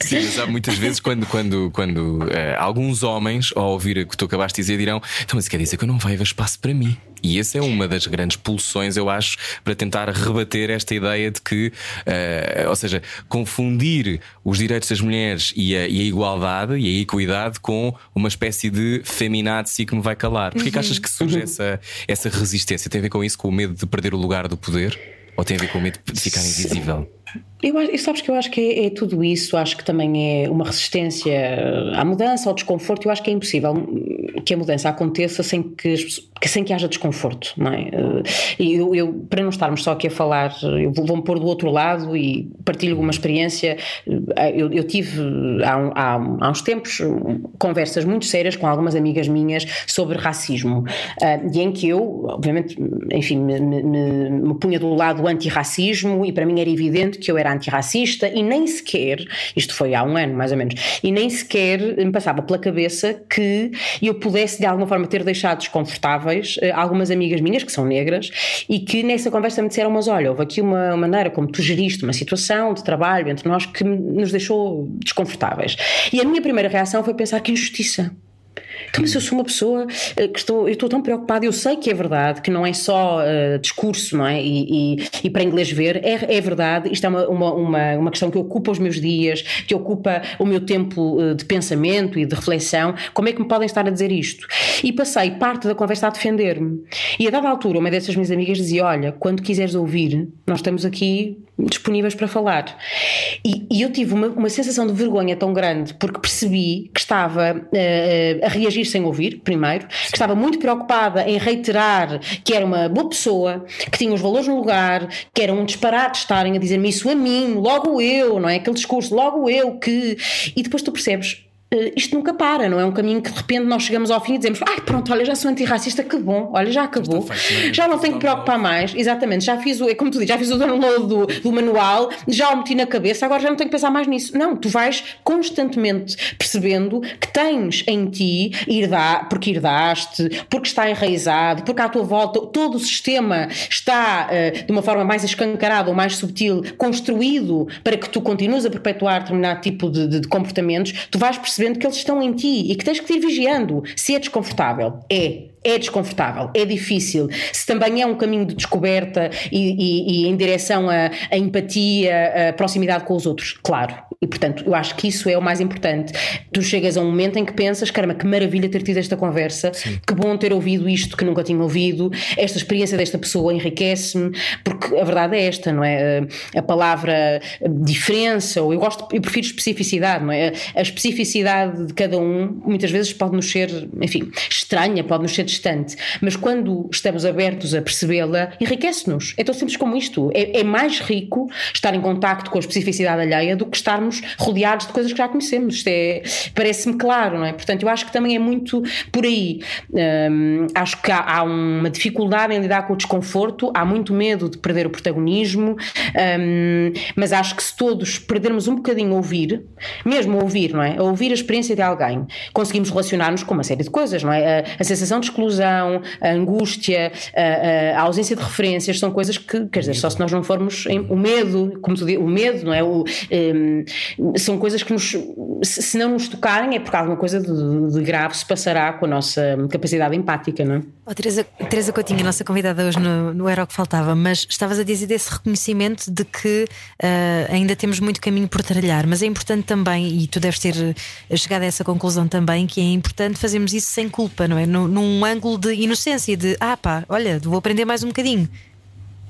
Sim, mas há muitas vezes quando, quando, quando uh, alguns homens, ao ouvir o que tu acabaste de dizer, dirão, então, mas isso quer dizer que eu não vai haver espaço para mim. E essa é uma das grandes pulsões, eu acho, para tentar rebater esta ideia de que, uh, ou seja, confundir os direitos das mulheres e a, e a igualdade e a equidade com uma espécie de feminazi que me vai calar. Porquê uhum. que achas que surge essa, essa resistência? Tem a ver com isso, com o medo de perder o lugar do poder? Ou tem a ver com o medo de ficar invisível? Eu, sabes que eu acho que é, é tudo isso. Acho que também é uma resistência à mudança, ao desconforto. Eu acho que é impossível que a mudança aconteça sem que, sem que haja desconforto, não é? E eu, eu, para não estarmos só aqui a falar, eu vou-me pôr do outro lado e partilho uma experiência. Eu, eu tive há, há, há uns tempos conversas muito sérias com algumas amigas minhas sobre racismo, e em que eu, obviamente, enfim, me, me, me punha do lado antirracismo, e para mim era evidente que eu era antirracista, e nem sequer, isto foi há um ano mais ou menos, e nem sequer me passava pela cabeça que eu pudesse de alguma forma ter deixado desconfortáveis algumas amigas minhas que são negras, e que nessa conversa me disseram: mas olha, houve aqui uma maneira como tu geriste uma situação de trabalho entre nós que nos deixou desconfortáveis. E a minha primeira reação foi pensar: que injustiça. Então, mas eu sou uma pessoa que estou, eu estou tão preocupada. Eu sei que é verdade, que não é só uh, discurso, não é? E, e, e para inglês ver, é, é verdade. Isto é uma, uma, uma, uma questão que ocupa os meus dias, que ocupa o meu tempo uh, de pensamento e de reflexão. Como é que me podem estar a dizer isto? E passei parte da conversa a defender-me. E a dada altura, uma dessas minhas amigas dizia: olha, quando quiseres ouvir, nós estamos aqui disponíveis para falar. E, e eu tive uma, uma sensação de vergonha tão grande, porque percebi que estava uh, a reagir sem ouvir, primeiro, que estava muito preocupada em reiterar que era uma boa pessoa, que tinha os valores no lugar, que era um disparate estarem a dizer-me isso a mim, logo eu, não é? Aquele discurso, logo eu que... E depois tu percebes, Uh, isto nunca para, não é um caminho que de repente nós chegamos ao fim e dizemos: ai pronto, olha, já sou antirracista, que bom, olha, já acabou, feito, já não tenho que preocupar mais, exatamente, já fiz o, como tu dizes, já fiz o download do, do manual, já o meti na cabeça, agora já não tenho que pensar mais nisso. Não, tu vais constantemente percebendo que tens em ti, herda, porque herdaste, porque está enraizado, porque à tua volta todo o sistema está uh, de uma forma mais escancarada ou mais subtil, construído para que tu continues a perpetuar determinado tipo de, de, de comportamentos. Tu vais percebendo que eles estão em ti e que tens que te ir vigiando. Se é desconfortável, é é desconfortável, é difícil. Se também é um caminho de descoberta e, e, e em direção a, a empatia, a proximidade com os outros, claro. E portanto, eu acho que isso é o mais importante. Tu chegas a um momento em que pensas: caramba, que maravilha ter tido esta conversa. Sim. Que bom ter ouvido isto que nunca tinha ouvido. Esta experiência desta pessoa enriquece-me, porque a verdade é esta, não é? A palavra diferença, ou eu gosto, eu prefiro especificidade, não é? A especificidade de cada um muitas vezes pode-nos ser, enfim, estranha, pode-nos ser distante, mas quando estamos abertos a percebê-la, enriquece-nos. É tão simples como isto. É, é mais rico estar em contacto com a especificidade alheia do que estarmos rodeados de coisas que já conhecemos. Isto é, parece-me claro, não é? Portanto, eu acho que também é muito por aí. Hum, acho que há, há uma dificuldade em lidar com o desconforto, há muito medo de perder o protagonismo, hum, mas acho que se todos perdermos um bocadinho a ouvir, mesmo a ouvir, não é? A ouvir a experiência de alguém, conseguimos relacionar-nos com uma série de coisas, não é? A, a sensação de exclusão, a angústia, a, a ausência de referências, são coisas que, quer dizer, só se nós não formos em, o medo, como tu dizes, o medo, não é? O, um, são coisas que nos, se não nos tocarem, é porque alguma coisa de, de grave se passará com a nossa capacidade empática, não é? Oh, Teresa, Teresa Coutinho, a nossa convidada hoje no, no Era o que Faltava, mas estavas a dizer desse reconhecimento de que uh, ainda temos muito caminho por trilhar, mas é importante também, e tu deves ter chegada a essa conclusão também, que é importante fazermos isso sem culpa, não é? Num, num ângulo de inocência, de ah pá, olha, vou aprender mais um bocadinho.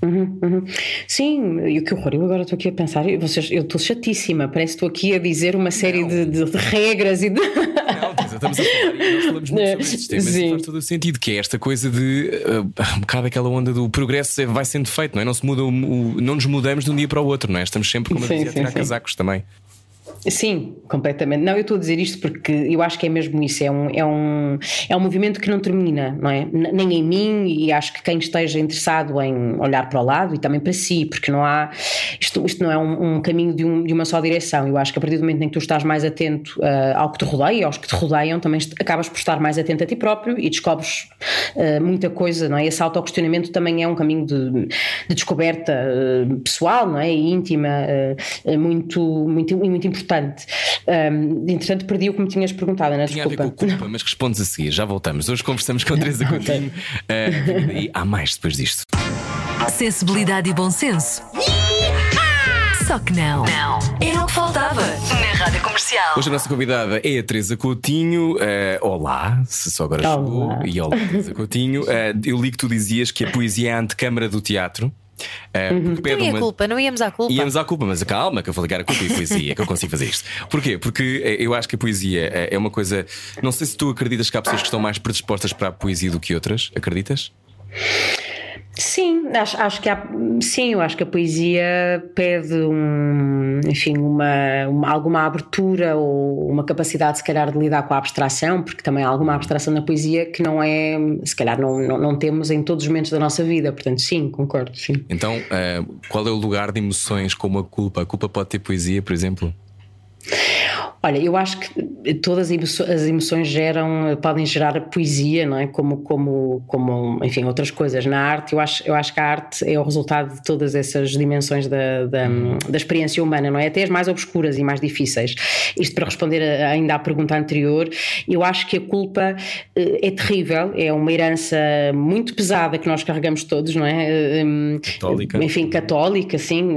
Uhum, uhum. Sim, e que horror, eu agora estou aqui a pensar, vocês, eu estou chatíssima, parece que estou aqui a dizer uma série de, de, de regras e de... Não, estamos a falar, nós falamos muito sobre estes temas e faz todo o sentido, que é esta coisa de uh, um bocado aquela onda do progresso vai sendo feito, não é? Não se muda o, o, não nos mudamos de um dia para o outro, não é? Estamos sempre, como eu dizia, a tirar sim. casacos também. Sim, completamente. Não, eu estou a dizer isto porque eu acho que é mesmo isso. É um, é um, é um movimento que não termina, não é? Nem em mim, e acho que quem esteja interessado em olhar para o lado e também para si, porque não há, isto, isto não é um, um caminho de, um, de uma só direção. Eu acho que a partir do momento em que tu estás mais atento uh, ao que te rodeia, aos que te rodeiam, também acabas por estar mais atento a ti próprio e descobres uh, muita coisa, não é? Esse autoquestionamento também é um caminho de, de descoberta uh, pessoal, não é? E íntima, uh, muito, muito, muito importante. importante. Um, entretanto, perdi o que me tinhas perguntado, Ana, desculpa. Tinha a ver com culpa, mas respondes a seguir, já voltamos. Hoje conversamos com a Teresa Coutinho. uh, e há mais depois disto. Sensibilidade e bom senso. Só que não. Não. Era o que faltava na Rádio Comercial. Hoje a nossa convidada é a Teresa Coutinho. Uh, olá, se só agora olá. Chegou. E olá, Teresa Coutinho. Uh, eu li que tu dizias que a poesia é a antecâmara do teatro. Uh, uhum. Não ia uma... culpa, não íamos à culpa. Íamos à culpa, mas calma, que eu vou ligar a culpa e a poesia, que eu consigo fazer isto. Porquê? Porque eu acho que a poesia é uma coisa. Não sei se tu acreditas que há pessoas que estão mais predispostas para a poesia do que outras. Acreditas? Sim, acho, acho que há, sim, eu acho que a poesia pede um, enfim, uma, uma, alguma abertura ou uma capacidade, se calhar, de lidar com a abstração, porque também há alguma abstração na poesia que não é, se calhar, não, não, não temos em todos os momentos da nossa vida, portanto, sim, concordo, sim. Então, uh, qual é o lugar de emoções como a culpa? A culpa pode ter poesia, por exemplo? Olha, eu acho que todas as emoções geram, podem gerar poesia, não é? Como, como, como enfim, outras coisas. Na arte, eu acho, eu acho que a arte é o resultado de todas essas dimensões da, da, da experiência humana, não é? Até as mais obscuras e mais difíceis. Isto para responder ainda à pergunta anterior, eu acho que a culpa é terrível, é uma herança muito pesada que nós carregamos todos, não é? Católica. Enfim, católica, sim,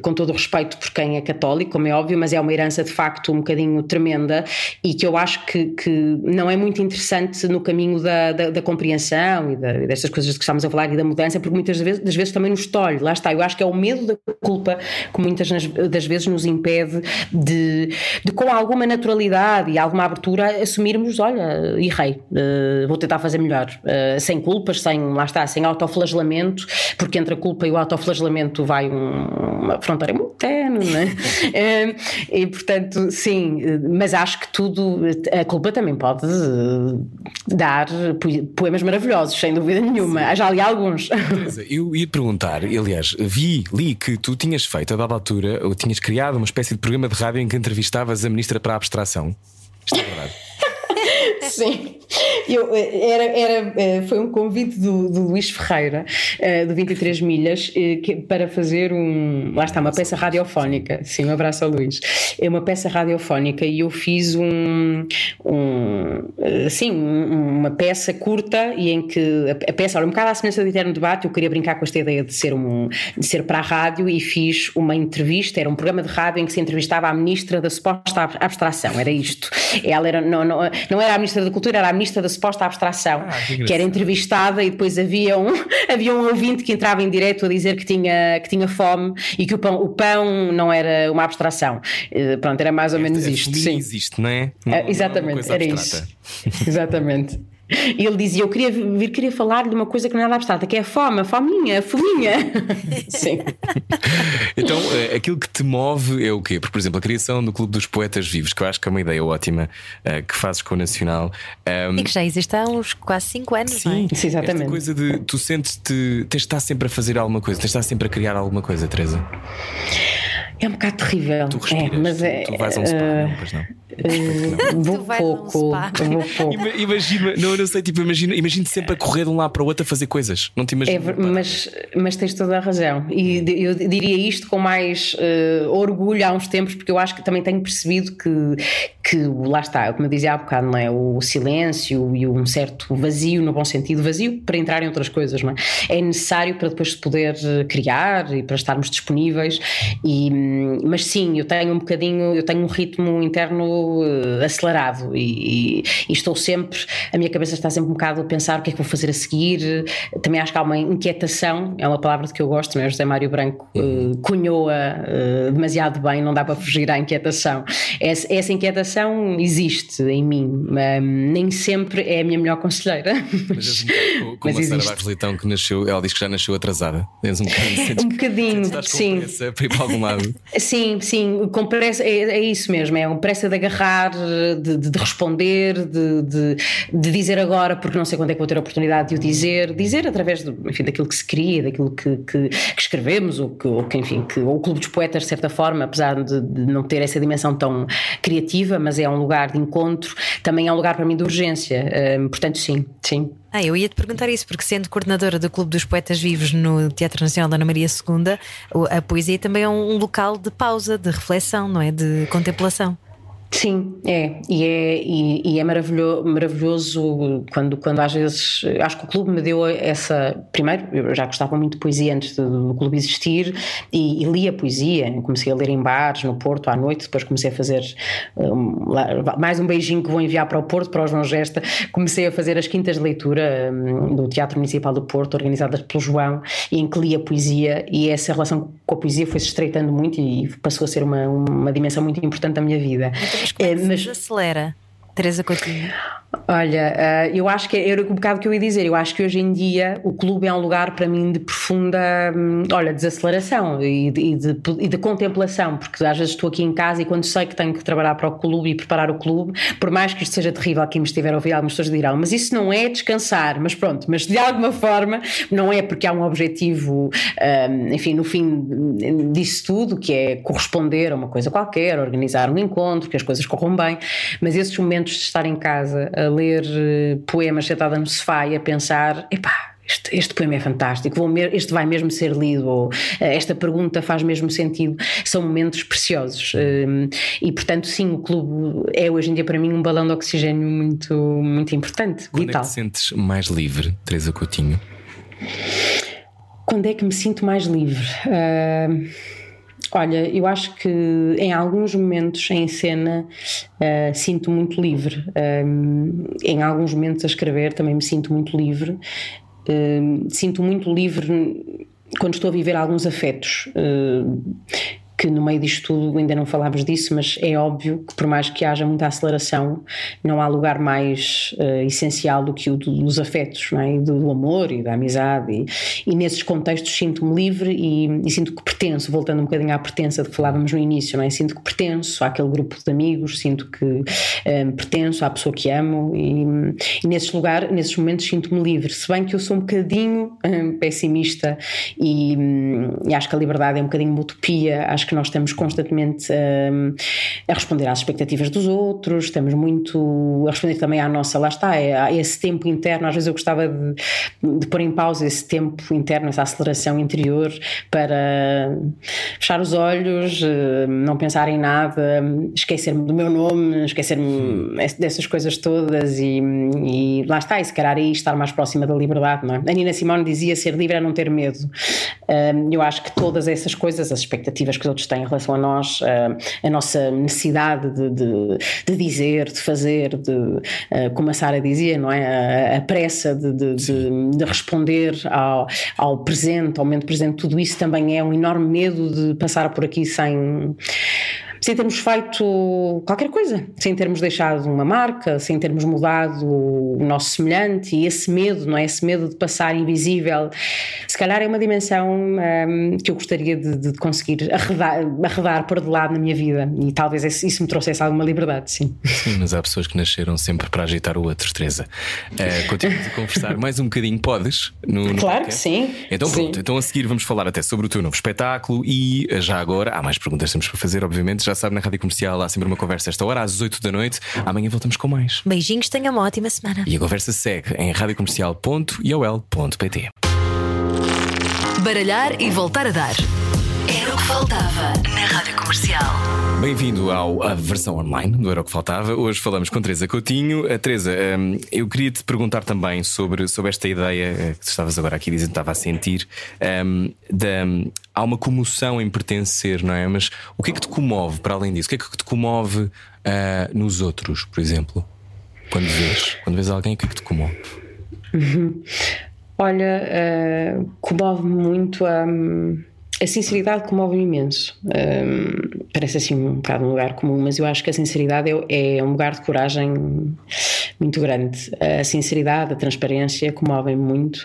com todo o respeito por quem é católico, como é óbvio, mas é uma herança de facto um bocadinho tremenda e que eu acho que, que não é muito interessante no caminho da, da, da compreensão e da, destas coisas que estamos a falar e da mudança, porque muitas das vezes, das vezes também nos tolhe, lá está, eu acho que é o medo da culpa que muitas das vezes nos impede de, de com alguma naturalidade e alguma abertura assumirmos, olha, errei, uh, vou tentar fazer melhor, uh, sem culpas, sem, lá está, sem autoflagelamento, porque entre a culpa e o autoflagelamento vai um, uma fronteira muito tenue, não é? uh, e portanto, sim. Mas acho que tudo, a culpa também pode dar poemas maravilhosos, sem dúvida nenhuma. Já li alguns. Eu ia perguntar, aliás, vi, li que tu tinhas feito, a dada altura, ou tinhas criado uma espécie de programa de rádio em que entrevistavas a ministra para a abstração. Isto é verdade? Sim. Eu, era, era, foi um convite do, do Luís Ferreira, do vinte e três Milhas, para fazer um, lá está, uma peça radiofónica. Sim, um abraço ao Luís. É uma peça radiofónica e eu fiz um, um sim, uma peça curta e em que a peça, olha, um bocado à semelhança do Eterno Debate, eu queria brincar com esta ideia de ser, um, de ser para a rádio e fiz uma entrevista, era um programa de rádio em que se entrevistava a ministra da suposta abstração, era isto. Ela era, não, não, não era a ministra da Cultura, era a ministra da suposta abstração, ah, que, que era entrevistada e depois havia um, havia um ouvinte que entrava em direto a dizer que tinha, que tinha fome e que o pão, o pão não era uma abstração. Uh, pronto, era mais ou menos é, isto. Sim, existe, não é? Não, ah, exatamente, não é era abstrata. Isso. Exatamente. E ele dizia: eu queria vir, queria falar de uma coisa que não é nada abstrata, que é a fome, a fominha, a fominha. Sim. Então, aquilo que te move é o quê? Porque, por exemplo, a criação do Clube dos Poetas Vivos, que eu acho que é uma ideia ótima que fazes com o Nacional. Um... E que já existe há uns quase cinco anos, sim, não é? Sim, exatamente. Esta coisa de tu sentes-te, tens de estar sempre a fazer alguma coisa, tens de estar sempre a criar alguma coisa, Teresa. É um bocado terrível. Tu respiras, é, mas é, tu vais a um spa, uh, não, pois não. Uh, vou pouco, vou pouco. Imagina, não, não sei, tipo, imagina, imagina sempre a correr de um lado para o outro a fazer coisas. Não te imaginas. É, mas, mas tens toda a razão. E eu diria isto com mais uh, orgulho há uns tempos, porque eu acho que também tenho percebido que, que lá está, como eu dizia há bocado, não é? O silêncio e um certo vazio, no bom sentido, vazio para entrar em outras coisas, não é? É necessário para depois se poder criar e para estarmos disponíveis. E mas sim, eu tenho um bocadinho, eu tenho um ritmo interno uh, acelerado e, e, e estou sempre, a minha cabeça está sempre um bocado a pensar o que é que vou fazer a seguir. Também acho que há uma inquietação, é uma palavra de que eu gosto, não é? José Mário Branco uh, cunhou-a uh, demasiado bem, não dá para fugir à inquietação. Essa, essa inquietação existe em mim, uh, nem sempre é a minha melhor conselheira. Mas, com, com mas a Sara Barros Leitão que nasceu, ela diz que já nasceu atrasada. Tens um bocadinho, sentes, um bocadinho sentes, estás com sim. Pressa para ir para algum lado. Sim, sim, com pressa, é, é isso mesmo, é uma pressa de agarrar, de, de, de responder, de, de, de dizer agora, porque não sei quando é que vou ter a oportunidade de o dizer, dizer através de, enfim, daquilo que se cria, daquilo que, que, que escrevemos, ou que, ou que enfim, que, ou o Clube dos Poetas, de certa forma, apesar de, de não ter essa dimensão tão criativa, mas é um lugar de encontro, também é um lugar para mim de urgência, hum, portanto sim, sim. Ah, eu ia-te perguntar isso, porque sendo coordenadora do Clube dos Poetas Vivos no Teatro Nacional Dona Maria segunda, a poesia também é um local de pausa, de reflexão, não é? De contemplação. Sim, é, e é, e, e é maravilhoso, maravilhoso quando, quando às vezes, acho que o clube me deu essa, primeiro, eu já gostava muito de poesia antes do, do clube existir e, e lia poesia, comecei a ler em bares, no Porto, à noite, depois comecei a fazer, um, lá, mais um beijinho que vou enviar para o Porto, para o João Gesta, comecei a fazer as quintas de leitura um, do Teatro Municipal do Porto, organizadas pelo João, e em que lia poesia, e essa relação com a poesia foi-se estreitando muito e passou a ser uma, uma dimensão muito importante da minha vida. Mas como é que se acelera, Teresa Coutinho? Olha, eu acho que era um bocado que eu ia dizer. Eu acho que hoje em dia o clube é um lugar para mim de profunda, olha, desaceleração e de, e de, e de contemplação, porque às vezes estou aqui em casa e quando sei que tenho que trabalhar para o clube e preparar o clube, por mais que isto seja terrível, quem me estiver a ouvir, algumas pessoas dirão, mas isso não é descansar, mas pronto, mas de alguma forma não é, porque há um objetivo, enfim, no fim disso tudo, que é corresponder a uma coisa qualquer, organizar um encontro, que as coisas corram bem, mas esses momentos de estar em casa a ler poemas sentada no sofá e a pensar, epá, este, este poema é fantástico, vou, este vai mesmo ser lido, ou esta pergunta faz mesmo sentido, são momentos preciosos e portanto sim, o clube é hoje em dia para mim um balão de oxigênio muito, muito importante, vital. Quando é que te sentes mais livre, Teresa Coutinho? Quando é que me sinto mais livre? Uh... Olha, eu acho que em alguns momentos em cena uh, sinto muito livre, um, em alguns momentos a escrever também me sinto muito livre, um, sinto muito livre quando estou a viver alguns afetos, uh, que no meio disto tudo ainda não falámos disso, mas é óbvio que por mais que haja muita aceleração, não há lugar mais uh, essencial do que o do, dos afetos, não é? do, do amor e da amizade, e, e nesses contextos sinto-me livre e, e sinto que pertenço, voltando um bocadinho à pertença de que falávamos no início, não é? Sinto que pertenço àquele grupo de amigos, sinto que um, pertenço à pessoa que amo e, e nesses lugar, nesses momentos sinto-me livre, se bem que eu sou um bocadinho um, pessimista e, um, e acho que a liberdade é um bocadinho uma utopia, acho que que nós estamos constantemente um, a responder às expectativas dos outros, estamos muito a responder também à nossa, lá está, a esse tempo interno, às vezes eu gostava de, de pôr em pausa esse tempo interno, essa aceleração interior para fechar os olhos, não pensar em nada, esquecer-me do meu nome, esquecer-me dessas coisas todas e, e lá está, e se calhar aí estar mais próxima da liberdade, não é? A Nina Simone dizia, ser livre é não ter medo. Um, eu acho que todas essas coisas, as expectativas que os outros tem em relação a nós, a, a nossa necessidade de, de, de dizer, de fazer, de, uh, como a Sara dizia, não é? A, a pressa de, de, de, de responder ao, ao presente, ao momento presente, tudo isso também é um enorme medo de passar por aqui sem... sem termos feito qualquer coisa, sem termos deixado uma marca, sem termos mudado o nosso semelhante, e esse medo, não é? Esse medo de passar invisível, se calhar é uma dimensão um, que eu gostaria de, de conseguir arredar, arredar por de lado na minha vida, e talvez isso me trouxesse alguma liberdade, sim. Sim, mas há pessoas que nasceram sempre para agitar o outro, Teresa. Uh, Continuamos a conversar mais um bocadinho, podes? No, no claro podcast? Que sim. Então pronto, sim. Então a seguir vamos falar até sobre o teu novo espetáculo e já agora, há mais perguntas que temos para fazer, obviamente, já Já sabe, na Rádio Comercial há sempre uma conversa esta hora, às oito da noite. Amanhã voltamos com mais. Beijinhos, tenha uma ótima semana. E a conversa segue em rádio comercial ponto i o l ponto p t. Baralhar e voltar a dar. Era o que faltava na Rádio Comercial. Bem-vindo ao, à versão online do Era o que Faltava. Hoje falamos com Teresa Coutinho. A Teresa, um, eu queria te perguntar também sobre, sobre esta ideia que tu estavas agora aqui dizendo, estava a sentir. Um, da, há uma comoção em pertencer, não é? Mas o que é que te comove para além disso? O que é que te comove uh, nos outros, por exemplo? Quando vês, quando vês alguém, o que é que te comove? Uhum. Olha, uh, comove-me muito a. Um... A sinceridade comove-me imenso. Um, parece assim um bocado um lugar comum, mas eu acho que a sinceridade é, é um lugar de coragem muito grande. A sinceridade, a transparência comovem-me muito.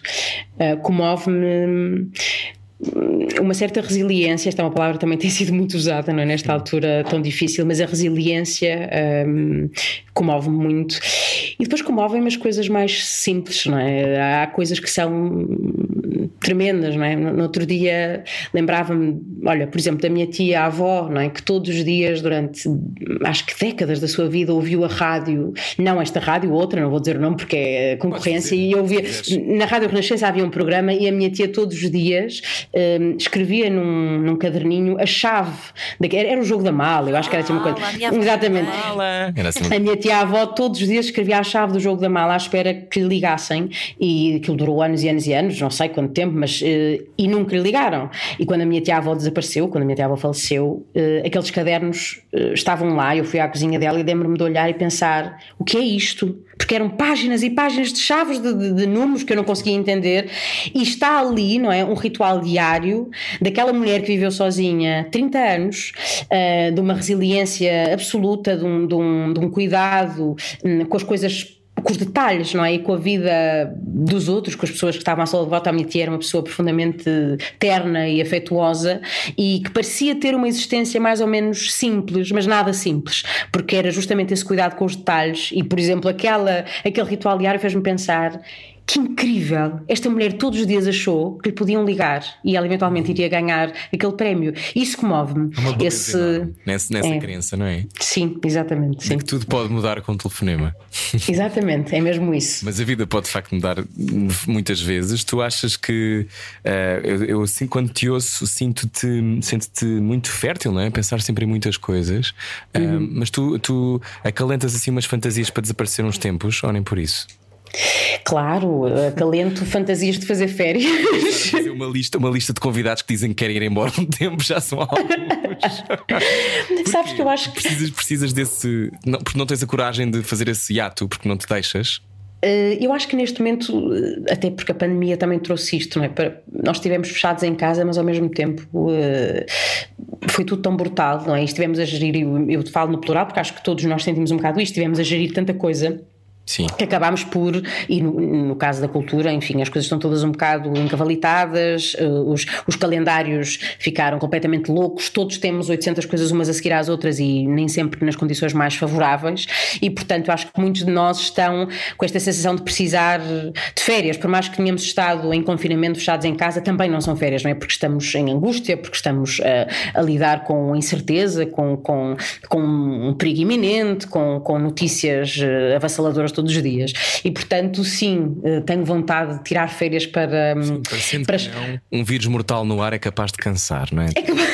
Uh, comove-me uma certa resiliência, esta é uma palavra que também tem sido muito usada, não é? Nesta altura tão difícil, mas a resiliência um, comove-me muito. E depois comovem-me as coisas mais simples, não é? Há coisas que são... tremendas, não é? No outro dia lembrava-me, olha, por exemplo, da minha tia avó, não é? Que todos os dias durante, acho que décadas da sua vida, ouviu a rádio, não esta rádio, outra, não vou dizer o nome porque é concorrência, e ouvia, na Rádio Renascença havia um programa e a minha tia todos os dias um, escrevia num, num caderninho a chave, de, era, era o jogo da mala, eu acho que era assim uma coisa, exatamente, a minha tia avó todos os dias escrevia a chave do jogo da mala à espera que lhe ligassem, e aquilo durou anos e anos e anos, não sei quanto tempo, mas e nunca lhe ligaram. E quando a minha tia-avó desapareceu, quando a minha tia-avó faleceu, aqueles cadernos estavam lá, eu fui à cozinha dela e lembro-me de olhar e pensar, o que é isto? Porque eram páginas e páginas de chaves de, de, de números que eu não conseguia entender, e está ali, não é, um ritual diário daquela mulher que viveu sozinha trinta anos, uh, de uma resiliência absoluta, de um, de um, de um cuidado um, com as coisas, com os detalhes, não é? E com a vida dos outros, com as pessoas que estavam à sua volta. A minha tia era uma pessoa profundamente terna e afetuosa, e que parecia ter uma existência mais ou menos simples, mas nada simples, porque era justamente esse cuidado com os detalhes. E, por exemplo, aquela, aquele ritual diário fez-me pensar, que incrível, esta mulher todos os dias achou que lhe podiam ligar e ela eventualmente iria ganhar aquele prémio. Isso comove-me. Uma Esse... Nessa, nessa é. crença, não é? Sim, exatamente, sim. De que tudo pode mudar com um telefonema. Exatamente, é mesmo isso. Mas a vida pode de facto mudar muitas vezes. Tu achas que uh, eu, eu assim, quando te ouço, sinto-te, sinto-te muito fértil, não é? Pensar sempre em muitas coisas. uhum. uh, Mas tu, tu acalentas assim umas fantasias para desaparecer uns tempos, ou nem por isso? Claro, acalento fantasias de fazer férias. Fazer uma lista, uma lista de convidados que dizem que querem ir embora um tempo, já são alguns. Sabes que eu acho que precisas, precisas desse, não, porque não tens a coragem de fazer esse hiato, porque não te deixas. Eu acho que neste momento, até porque a pandemia também trouxe isto, não é? Nós estivemos fechados em casa, mas ao mesmo tempo foi tudo tão brutal, não é? E estivemos a gerir, eu falo no plural porque acho que todos nós sentimos um bocado isto, estivemos a gerir tanta coisa. Sim. Que acabámos por, e no, no caso da cultura, enfim, as coisas estão todas um bocado encavalitadas, uh, os, os calendários ficaram completamente loucos, todos temos oitocentas coisas umas a seguir às outras e nem sempre nas condições mais favoráveis, e portanto acho que muitos de nós estão com esta sensação de precisar de férias, por mais que tenhamos estado em confinamento, fechados em casa, também não são férias, não é? Porque estamos em angústia, porque estamos a, a lidar com incerteza, com, com, com um perigo iminente, com, com notícias avassaladoras todos os dias, e portanto sim, tenho vontade de tirar férias para, sim, para... Que não, um vírus mortal no ar é capaz de cansar, não é? É capaz...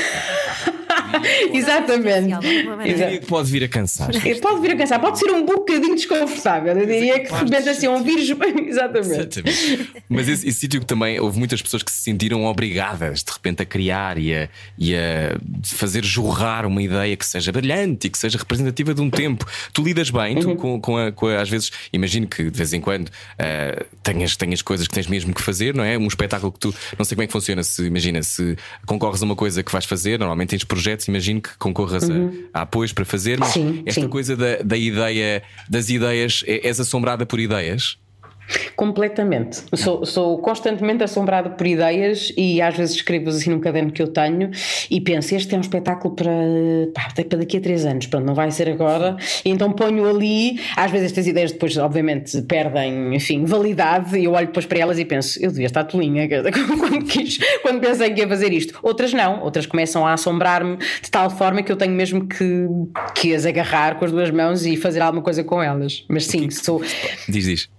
Exatamente. Eu diria que pode vir a cansar. Pode vir a cansar, pode ser um bocadinho desconfortável. Eu diria que de repente assim um vírus. Exatamente. Exatamente. Mas esse, esse sítio que também houve muitas pessoas que se sentiram obrigadas de repente a criar e a, e a fazer jorrar uma ideia que seja brilhante e que seja representativa de um tempo. Tu lidas bem, tu, uhum. com, com, a, com a, às vezes, imagino que de vez em quando uh, tenhas, tenhas coisas que tens mesmo que fazer, não é? Um espetáculo que tu, não sei como é que funciona, se imagina, se concorres a uma coisa que vais fazer, normalmente tens projetos, imagino que concorras uhum. a, a apoios para fazer, mas sim, esta sim. coisa da, da ideia, das ideias, és assombrada por ideias? Completamente, sou, sou constantemente assombrada por ideias, e às vezes escrevo assim num caderno que eu tenho e penso, este é um espetáculo para, pá, para daqui a três anos, pronto, não vai ser agora, e então ponho ali. Às vezes estas ideias depois obviamente perdem, enfim, validade, e eu olho depois para elas e penso, eu devia estar tolinha quando quis, quando pensei que ia fazer isto. Outras não, outras começam a assombrar-me de tal forma que eu tenho mesmo que, que as agarrar com as duas mãos e fazer alguma coisa com elas, mas sim, sou... Diz, diz.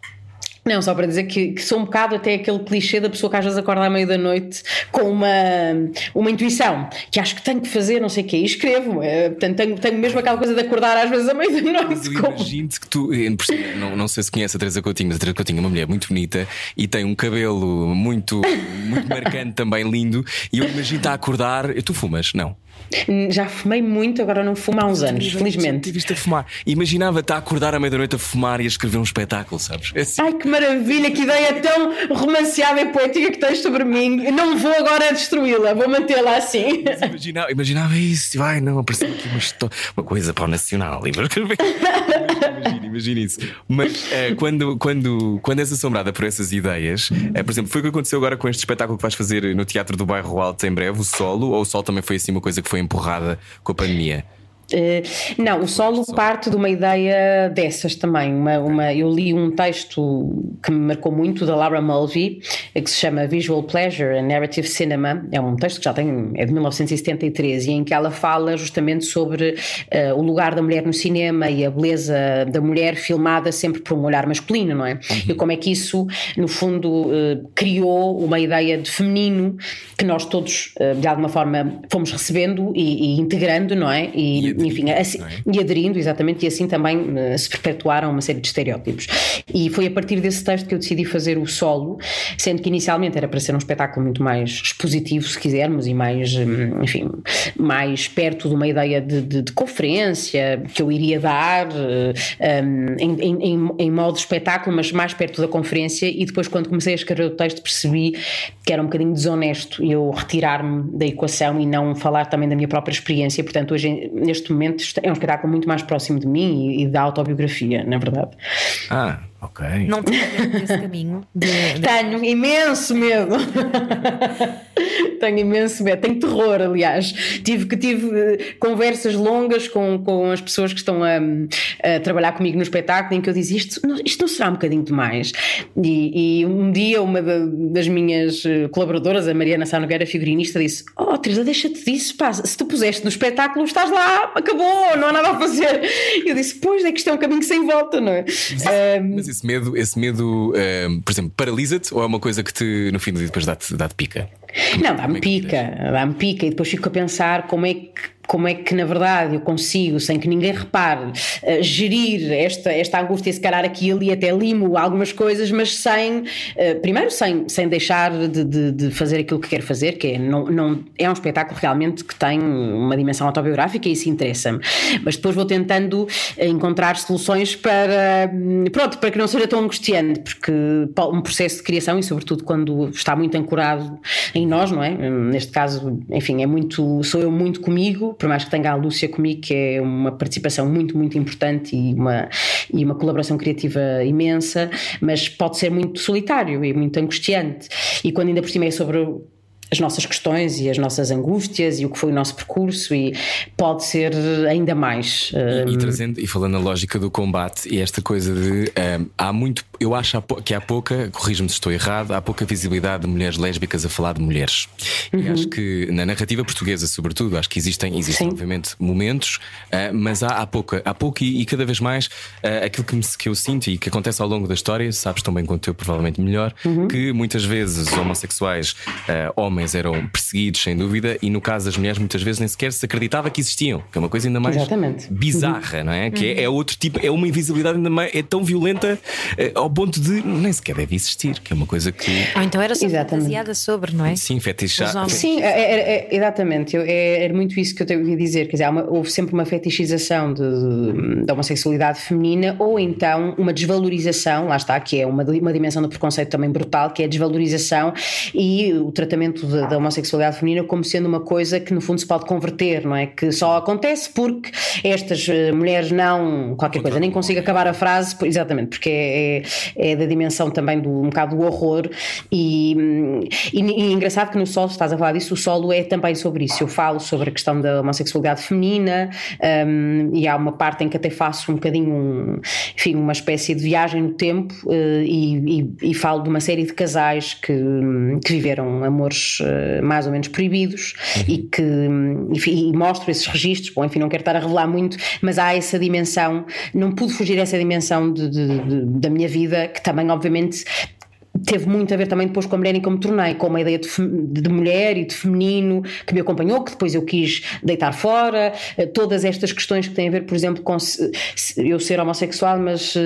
Não, só para dizer que, que sou um bocado até aquele clichê da pessoa que às vezes acorda à meia da noite com uma, uma intuição, que acho que tenho que fazer, não sei o quê, e escrevo. É, portanto, tenho, tenho mesmo aquela coisa de acordar às vezes à meia da noite. Eu como... imagino-te que tu, não, não sei se conhece a Teresa Coutinho, mas a Teresa Coutinho é uma mulher muito bonita e tem um cabelo muito, muito marcante também, lindo. E eu imagino-te a acordar. Tu fumas? Não. Já fumei muito, agora não fumo há uns anos, felizmente. Te viste a fumar. Imaginava-te a acordar à meia-noite a fumar e a escrever um espetáculo, sabes? É assim. Ai, que maravilha, que ideia tão romanceada e poética que tens sobre mim. Não vou agora destruí-la, vou mantê-la assim. Mas imaginava, imaginava isso, vai, não, apareceu aqui uma, esto... uma coisa para o Nacional. Imagina, imagina isso. Mas uh, quando, quando, quando és assombrada por essas ideias, uh, por exemplo, foi o que aconteceu agora com este espetáculo que vais fazer no Teatro do Bairro Alto em breve, o solo, ou o solo também foi assim uma coisa que foi empurrada com a pandemia? Uh, não, o solo parte de uma ideia dessas também. Uma, uma, eu li um texto que me marcou muito da Laura Mulvey, que se chama Visual Pleasure and Narrative Cinema. É um texto que já tem, é de mil novecentos e setenta e três, e em que ela fala justamente sobre uh, o lugar da mulher no cinema e a beleza da mulher filmada sempre por um olhar masculino, não é? Uhum. E como é que isso, no fundo, uh, criou uma ideia de feminino que nós todos, uh, de alguma forma, fomos recebendo e, e integrando, não é? E, e enfim, assim, e aderindo, exatamente, e assim também uh, se perpetuaram uma série de estereótipos. E foi a partir desse texto que eu decidi fazer o solo, sendo que inicialmente era para ser um espetáculo muito mais expositivo, se quisermos, e mais, enfim, mais perto de uma ideia de, de, de conferência que eu iria dar uh, um, em, em, em modo espetáculo, mas mais perto da conferência. E depois, quando comecei a escrever o texto, percebi que era um bocadinho desonesto eu retirar-me da equação e não falar também da minha própria experiência. Portanto, hoje, neste momento, é um espetáculo muito mais próximo de mim e, e da autobiografia, na verdade. Ah, ok. Não tenho medo desse caminho? De, de... Tenho imenso medo. Tenho imenso medo, tenho terror, aliás. Tive, que tive conversas longas com, com as pessoas que estão a, a trabalhar comigo no espetáculo, em que eu dizia, isto, isto não será um bocadinho demais? E, e um dia uma das minhas colaboradoras, a Mariana Sá Nogueira, figurinista, disse, oh Teresa, deixa-te disso, pá, se tu puseste no espetáculo, estás lá, acabou, não há nada a fazer. E eu disse, pois, é que isto é um caminho sem volta, não é? Mas, um, mas esse medo, esse medo um, por exemplo, paralisa-te, ou é uma coisa que te, no fim do dia, depois dá-te, dá-te pica? Não, dá-me pica, dá-me pica e depois fico a pensar como é que, como é que na verdade eu consigo, sem que ninguém repare, gerir esta, esta angústia, esse calhar aqui e ali, até limo algumas coisas, mas sem, primeiro sem, sem deixar de, de, de fazer aquilo que quero fazer, que é, não, não, é um espetáculo realmente que tem uma dimensão autobiográfica e isso interessa-me, mas depois vou tentando encontrar soluções para, pronto, para que não seja tão angustiante, porque um processo de criação, e sobretudo quando está muito ancorado em nós, não é? Neste caso, enfim, é muito, sou eu muito comigo, por mais que tenha a Lúcia comigo, que é uma participação muito, muito importante e uma, e uma colaboração criativa imensa, mas pode ser muito solitário e muito angustiante. E quando ainda por cima é sobre as nossas questões e as nossas angústias e o que foi o nosso percurso, e pode ser ainda mais. Um... E, e trazendo, e falando na lógica do combate, e esta coisa de um, há muito, eu acho que há pouca, corrijo-me se estou errado, há pouca visibilidade de mulheres lésbicas a falar de mulheres. Uhum. E acho que na narrativa portuguesa, sobretudo, acho que existem, existem obviamente momentos, uh, mas há, há pouca, há pouco e, e cada vez mais uh, aquilo que, me, que eu sinto e que acontece ao longo da história, sabes tão bem quanto eu, provavelmente melhor, uhum. que muitas vezes homossexuais, uh, homens, eram perseguidos, sem dúvida, e no caso das mulheres muitas vezes nem sequer se acreditava que existiam, que é uma coisa ainda mais Exatamente. bizarra, uhum. não é? Que uhum. é, é outro tipo, é uma invisibilidade ainda mais, é tão violenta é, ao ponto de nem sequer deve existir, que é uma coisa que. Ou então era fantasiada sobre, não é? Sim, fetichada. Sim, é, é, exatamente. Eu, é, é muito isso que eu tenho a dizer. Quer dizer, há uma, houve sempre uma fetichização da homossexualidade feminina, ou então uma desvalorização, lá está, que é uma, uma dimensão do preconceito também brutal, que é a desvalorização e o tratamento Da, da homossexualidade feminina como sendo uma coisa que no fundo se pode converter, não é? Que só acontece porque estas mulheres não, qualquer coisa, nem consigo acabar a frase, exatamente, porque é, é, é da dimensão também do, um bocado do horror e, e, e engraçado que no solo, se estás a falar disso, o solo é também sobre isso. Eu falo sobre a questão da homossexualidade feminina um, e há uma parte em que até faço um bocadinho um, enfim, uma espécie de viagem no tempo uh, e, e, e falo de uma série de casais que, que viveram amores mais ou menos proibidos uhum. e que enfim, e mostro esses registros. Bom, enfim, não quero estar a revelar muito, mas há essa dimensão, não pude fugir a essa dimensão de, de, de, da minha vida, que também obviamente teve muito a ver também depois com a mulher em que eu me tornei, com uma ideia de, de mulher e de feminino que me acompanhou, que depois eu quis deitar fora, todas estas questões que têm a ver, por exemplo, com se, se eu ser homossexual, mas uh,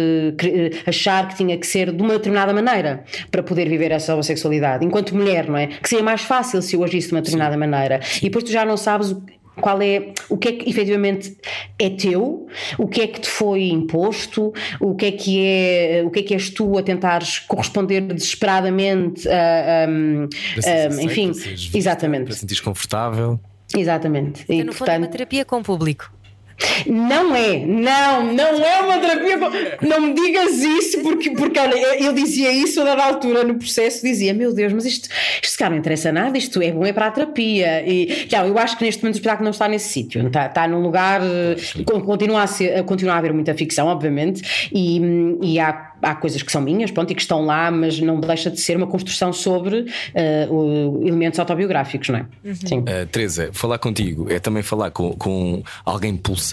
achar que tinha que ser de uma determinada maneira para poder viver essa homossexualidade, enquanto mulher, não é? Que seria mais fácil se eu agisse de uma determinada maneira, e depois tu já não sabes o qual é, o que é que efetivamente é teu, o que é que te foi imposto, o que é que é, o que é que és tu a tentares corresponder desesperadamente a, a, a, a enfim, exatamente, para te sentir confortável. Exatamente. E, no fundo, portanto, é uma terapia com o público. Não é, não, não é uma terapia. Não me digas isso, porque, porque olha, eu, eu dizia isso a dada altura no processo, dizia, meu Deus, mas isto, isto cá não interessa nada, isto é bom, é para a terapia. E claro, eu acho que neste momento o espetáculo não está nesse sítio, está, está num lugar, continua a, ser, continua a haver muita ficção, obviamente, e, e há, há coisas que são minhas, pronto, e que estão lá, mas não deixa de ser uma construção sobre uh, o, elementos autobiográficos, não é? Uhum. Sim. Uh, Teresa, falar contigo é também falar com, com alguém pulsante.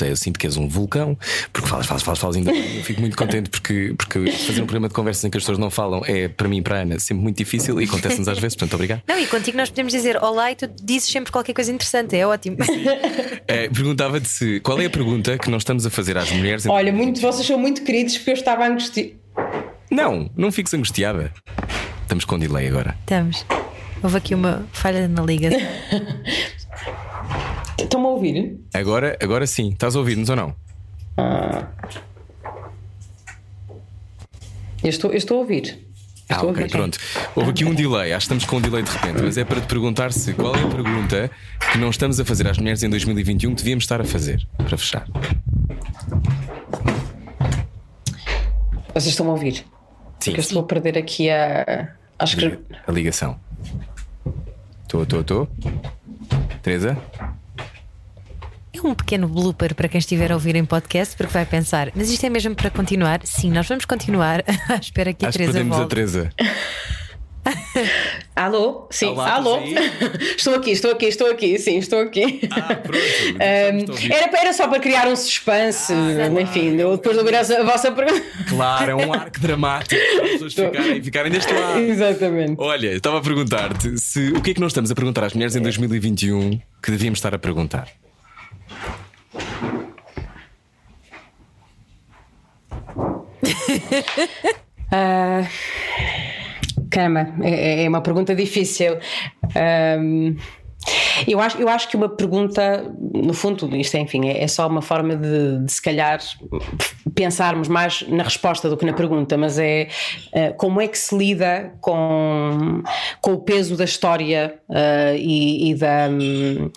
Eu sinto que és um vulcão, porque falas, falas, falas, falas ainda. Eu fico muito contente porque, porque fazer um programa de conversas em que as pessoas não falam é, para mim e para a Ana, sempre muito difícil e acontece-nos às vezes, portanto, obrigado. Não, e contigo nós podemos dizer olá e tu dizes sempre qualquer coisa interessante, é ótimo. É, perguntava-te se qual é a pergunta que nós estamos a fazer às mulheres. Olha, muito, vocês são muito queridos porque eu estava angustiada. Não, não fiques angustiada. Estamos com delay agora. Estamos. Houve aqui uma falha na liga. Estão-me a ouvir? Agora, agora sim. Estás a ouvir-nos ou não? Ah. Eu, estou, eu estou a ouvir. Ah, estou ok, a ouvir. Pronto. Houve aqui um delay, acho que estamos com um delay de repente, mas é para te perguntar se qual é a pergunta que não estamos a fazer às mulheres em dois mil e vinte e um que devíamos estar a fazer, para fechar. Vocês estão-me a ouvir? Sim. Porque eu estou a perder aqui a. Acho que... a ligação. Estou, estou, estou. Teresa? É um pequeno blooper para quem estiver a ouvir em podcast, porque vai pensar, mas isto é mesmo para continuar? Sim, nós vamos continuar. Espera que a Teresa volte. Acho que perdemos a Teresa. Alô? Sim, olá, alô? Estou aqui, estou aqui, estou aqui, sim, estou aqui. Ah, pronto. um, era, era só para criar um suspense, ah, enfim, claro. Depois de ouvir a vossa pergunta. Claro, é um arco dramático para as pessoas ficarem, ficarem deste lado. Exatamente. Olha, estava a perguntar-te se, o que é que nós estamos a perguntar às mulheres em dois mil e vinte e um que devíamos estar a perguntar? uh... Caramba, é uma pergunta difícil. Um, eu, acho, eu acho que uma pergunta, no fundo, isto é, enfim, é, é só uma forma de, de se calhar pensarmos mais na resposta do que na pergunta, mas é uh, como é que se lida com, com o peso da história uh, e, e da... Um,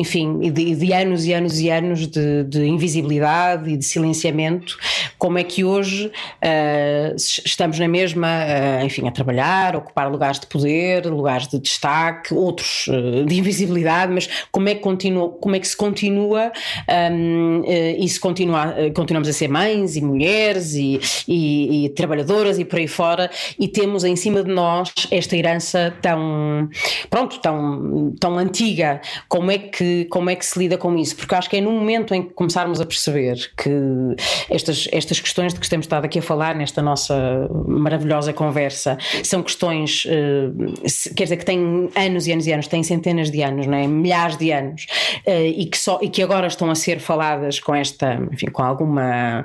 enfim, de, de anos e anos e anos de, de invisibilidade e de silenciamento, como é que hoje uh, estamos na mesma, uh, enfim, a trabalhar, a ocupar lugares de poder, lugares de destaque, outros uh, de invisibilidade, mas como é que, continua, como é que se continua um, uh, e se continua, uh, continuamos a ser mães e mulheres e, e, e trabalhadoras e por aí fora, e temos em cima de nós esta herança tão, pronto, tão, tão antiga, como é que como é que se lida com isso? Porque eu acho que é no momento em que começarmos a perceber que estas, estas questões de que temos estado aqui a falar nesta nossa maravilhosa conversa são questões, quer dizer, que têm anos e anos e anos, têm centenas de anos, não é? Milhares de anos, e que, só, e que agora estão a ser faladas com esta, enfim, com alguma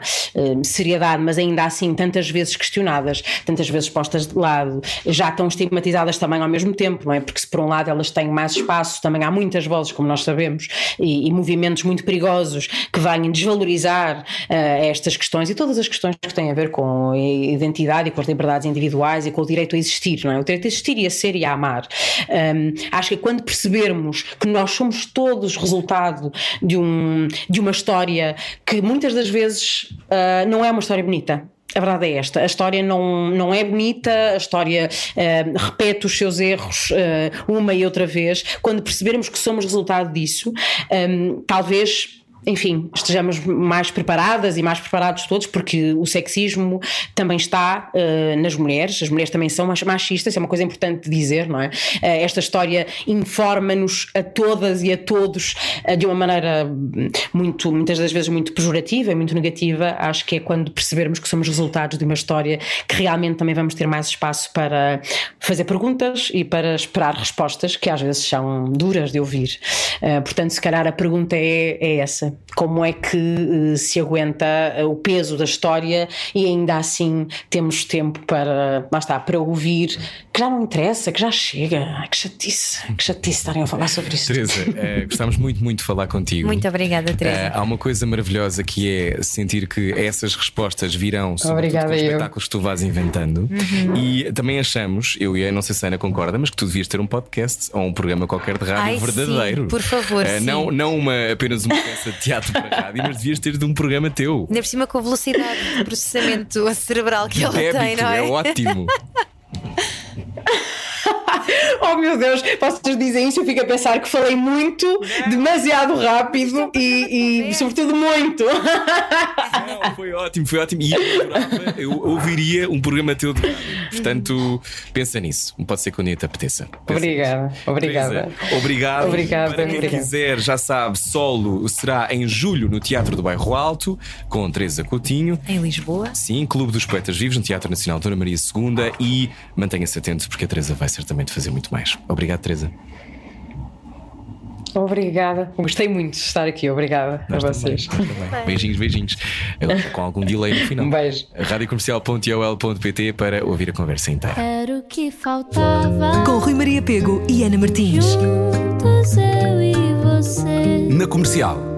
seriedade, mas ainda assim tantas vezes questionadas, tantas vezes postas de lado, já estão estigmatizadas também ao mesmo tempo, não é? Porque se por um lado elas têm mais espaço, também há muitas vozes, como nós sabemos, e, e movimentos muito perigosos que vêm desvalorizar uh, estas questões e todas as questões que têm a ver com a identidade e com as liberdades individuais e com o direito a existir, não é? O direito a existir e a ser e a amar. Um, acho que quando percebermos que nós somos todos resultado de, um, de uma história que muitas das vezes uh, não é uma história bonita. A verdade é esta, a história não, não é bonita, a história uh, repete os seus erros uh, uma e outra vez. Quando percebermos que somos resultado disso, um, talvez... enfim, estejamos mais preparadas e mais preparados todos, porque o sexismo também está uh, nas mulheres, as mulheres também são machistas, é uma coisa importante de dizer, não é? Uh, esta história informa-nos a todas e a todos uh, de uma maneira muito, muitas das vezes muito pejorativa e muito negativa. Acho que é quando percebermos que somos resultados de uma história que realmente também vamos ter mais espaço para fazer perguntas e para esperar respostas que às vezes são duras de ouvir. Uh, portanto, se calhar a pergunta é, é essa. Como é que se aguenta o peso da história e ainda assim temos tempo para, lá está, para ouvir, que já não interessa, que já chega. Que chatice, que chatice estarem a falar sobre isso. Teresa, uh, gostámos muito, muito de falar contigo. Muito obrigada, Teresa. uh, Há uma coisa maravilhosa que é sentir que essas respostas virão sobre os espetáculos que tu vais inventando. Uhum. E também achamos, eu e a, não sei se a Ana concorda, mas que tu devias ter um podcast ou um programa qualquer de rádio. Ai, verdadeiro. Sim, por favor, uh, não, não uma, apenas uma peça teatro para rádio, mas devias ter de um programa teu. Ainda por cima com a velocidade de processamento cerebral que ele tem, não é? É ótimo. Oh meu Deus, vocês dizem isso, eu fico a pensar que falei muito, não, demasiado rápido e, e sobretudo muito. Não, foi ótimo, foi ótimo. E eu, adorava, eu ouviria um programa teu de rádio. Portanto, pensa nisso. Pode ser que um dia te apeteça. Pensa obrigada, nisso. Obrigada. Pensa. Obrigado. Obrigada. Para quem obrigada. quiser, já sabe, solo será em julho no Teatro do Bairro Alto, com Teresa Coutinho. Em Lisboa. Sim, Clube dos Poetas Vivos, no Teatro Nacional Dona Maria segunda. E mantenha-se atento porque a Teresa vai certamente fazer muito mais. Obrigado, Teresa. Obrigada. Gostei muito de estar aqui. Obrigada nós a vocês. Também, também. Beijinhos, beijinhos. Agora, com algum delay no final. Um beijo. rádio comercial ponto i o l ponto p t para ouvir a conversa inteira. Era o que faltava. Com Rui Maria Pego e Ana Martins. Juntos eu e você. Na Comercial.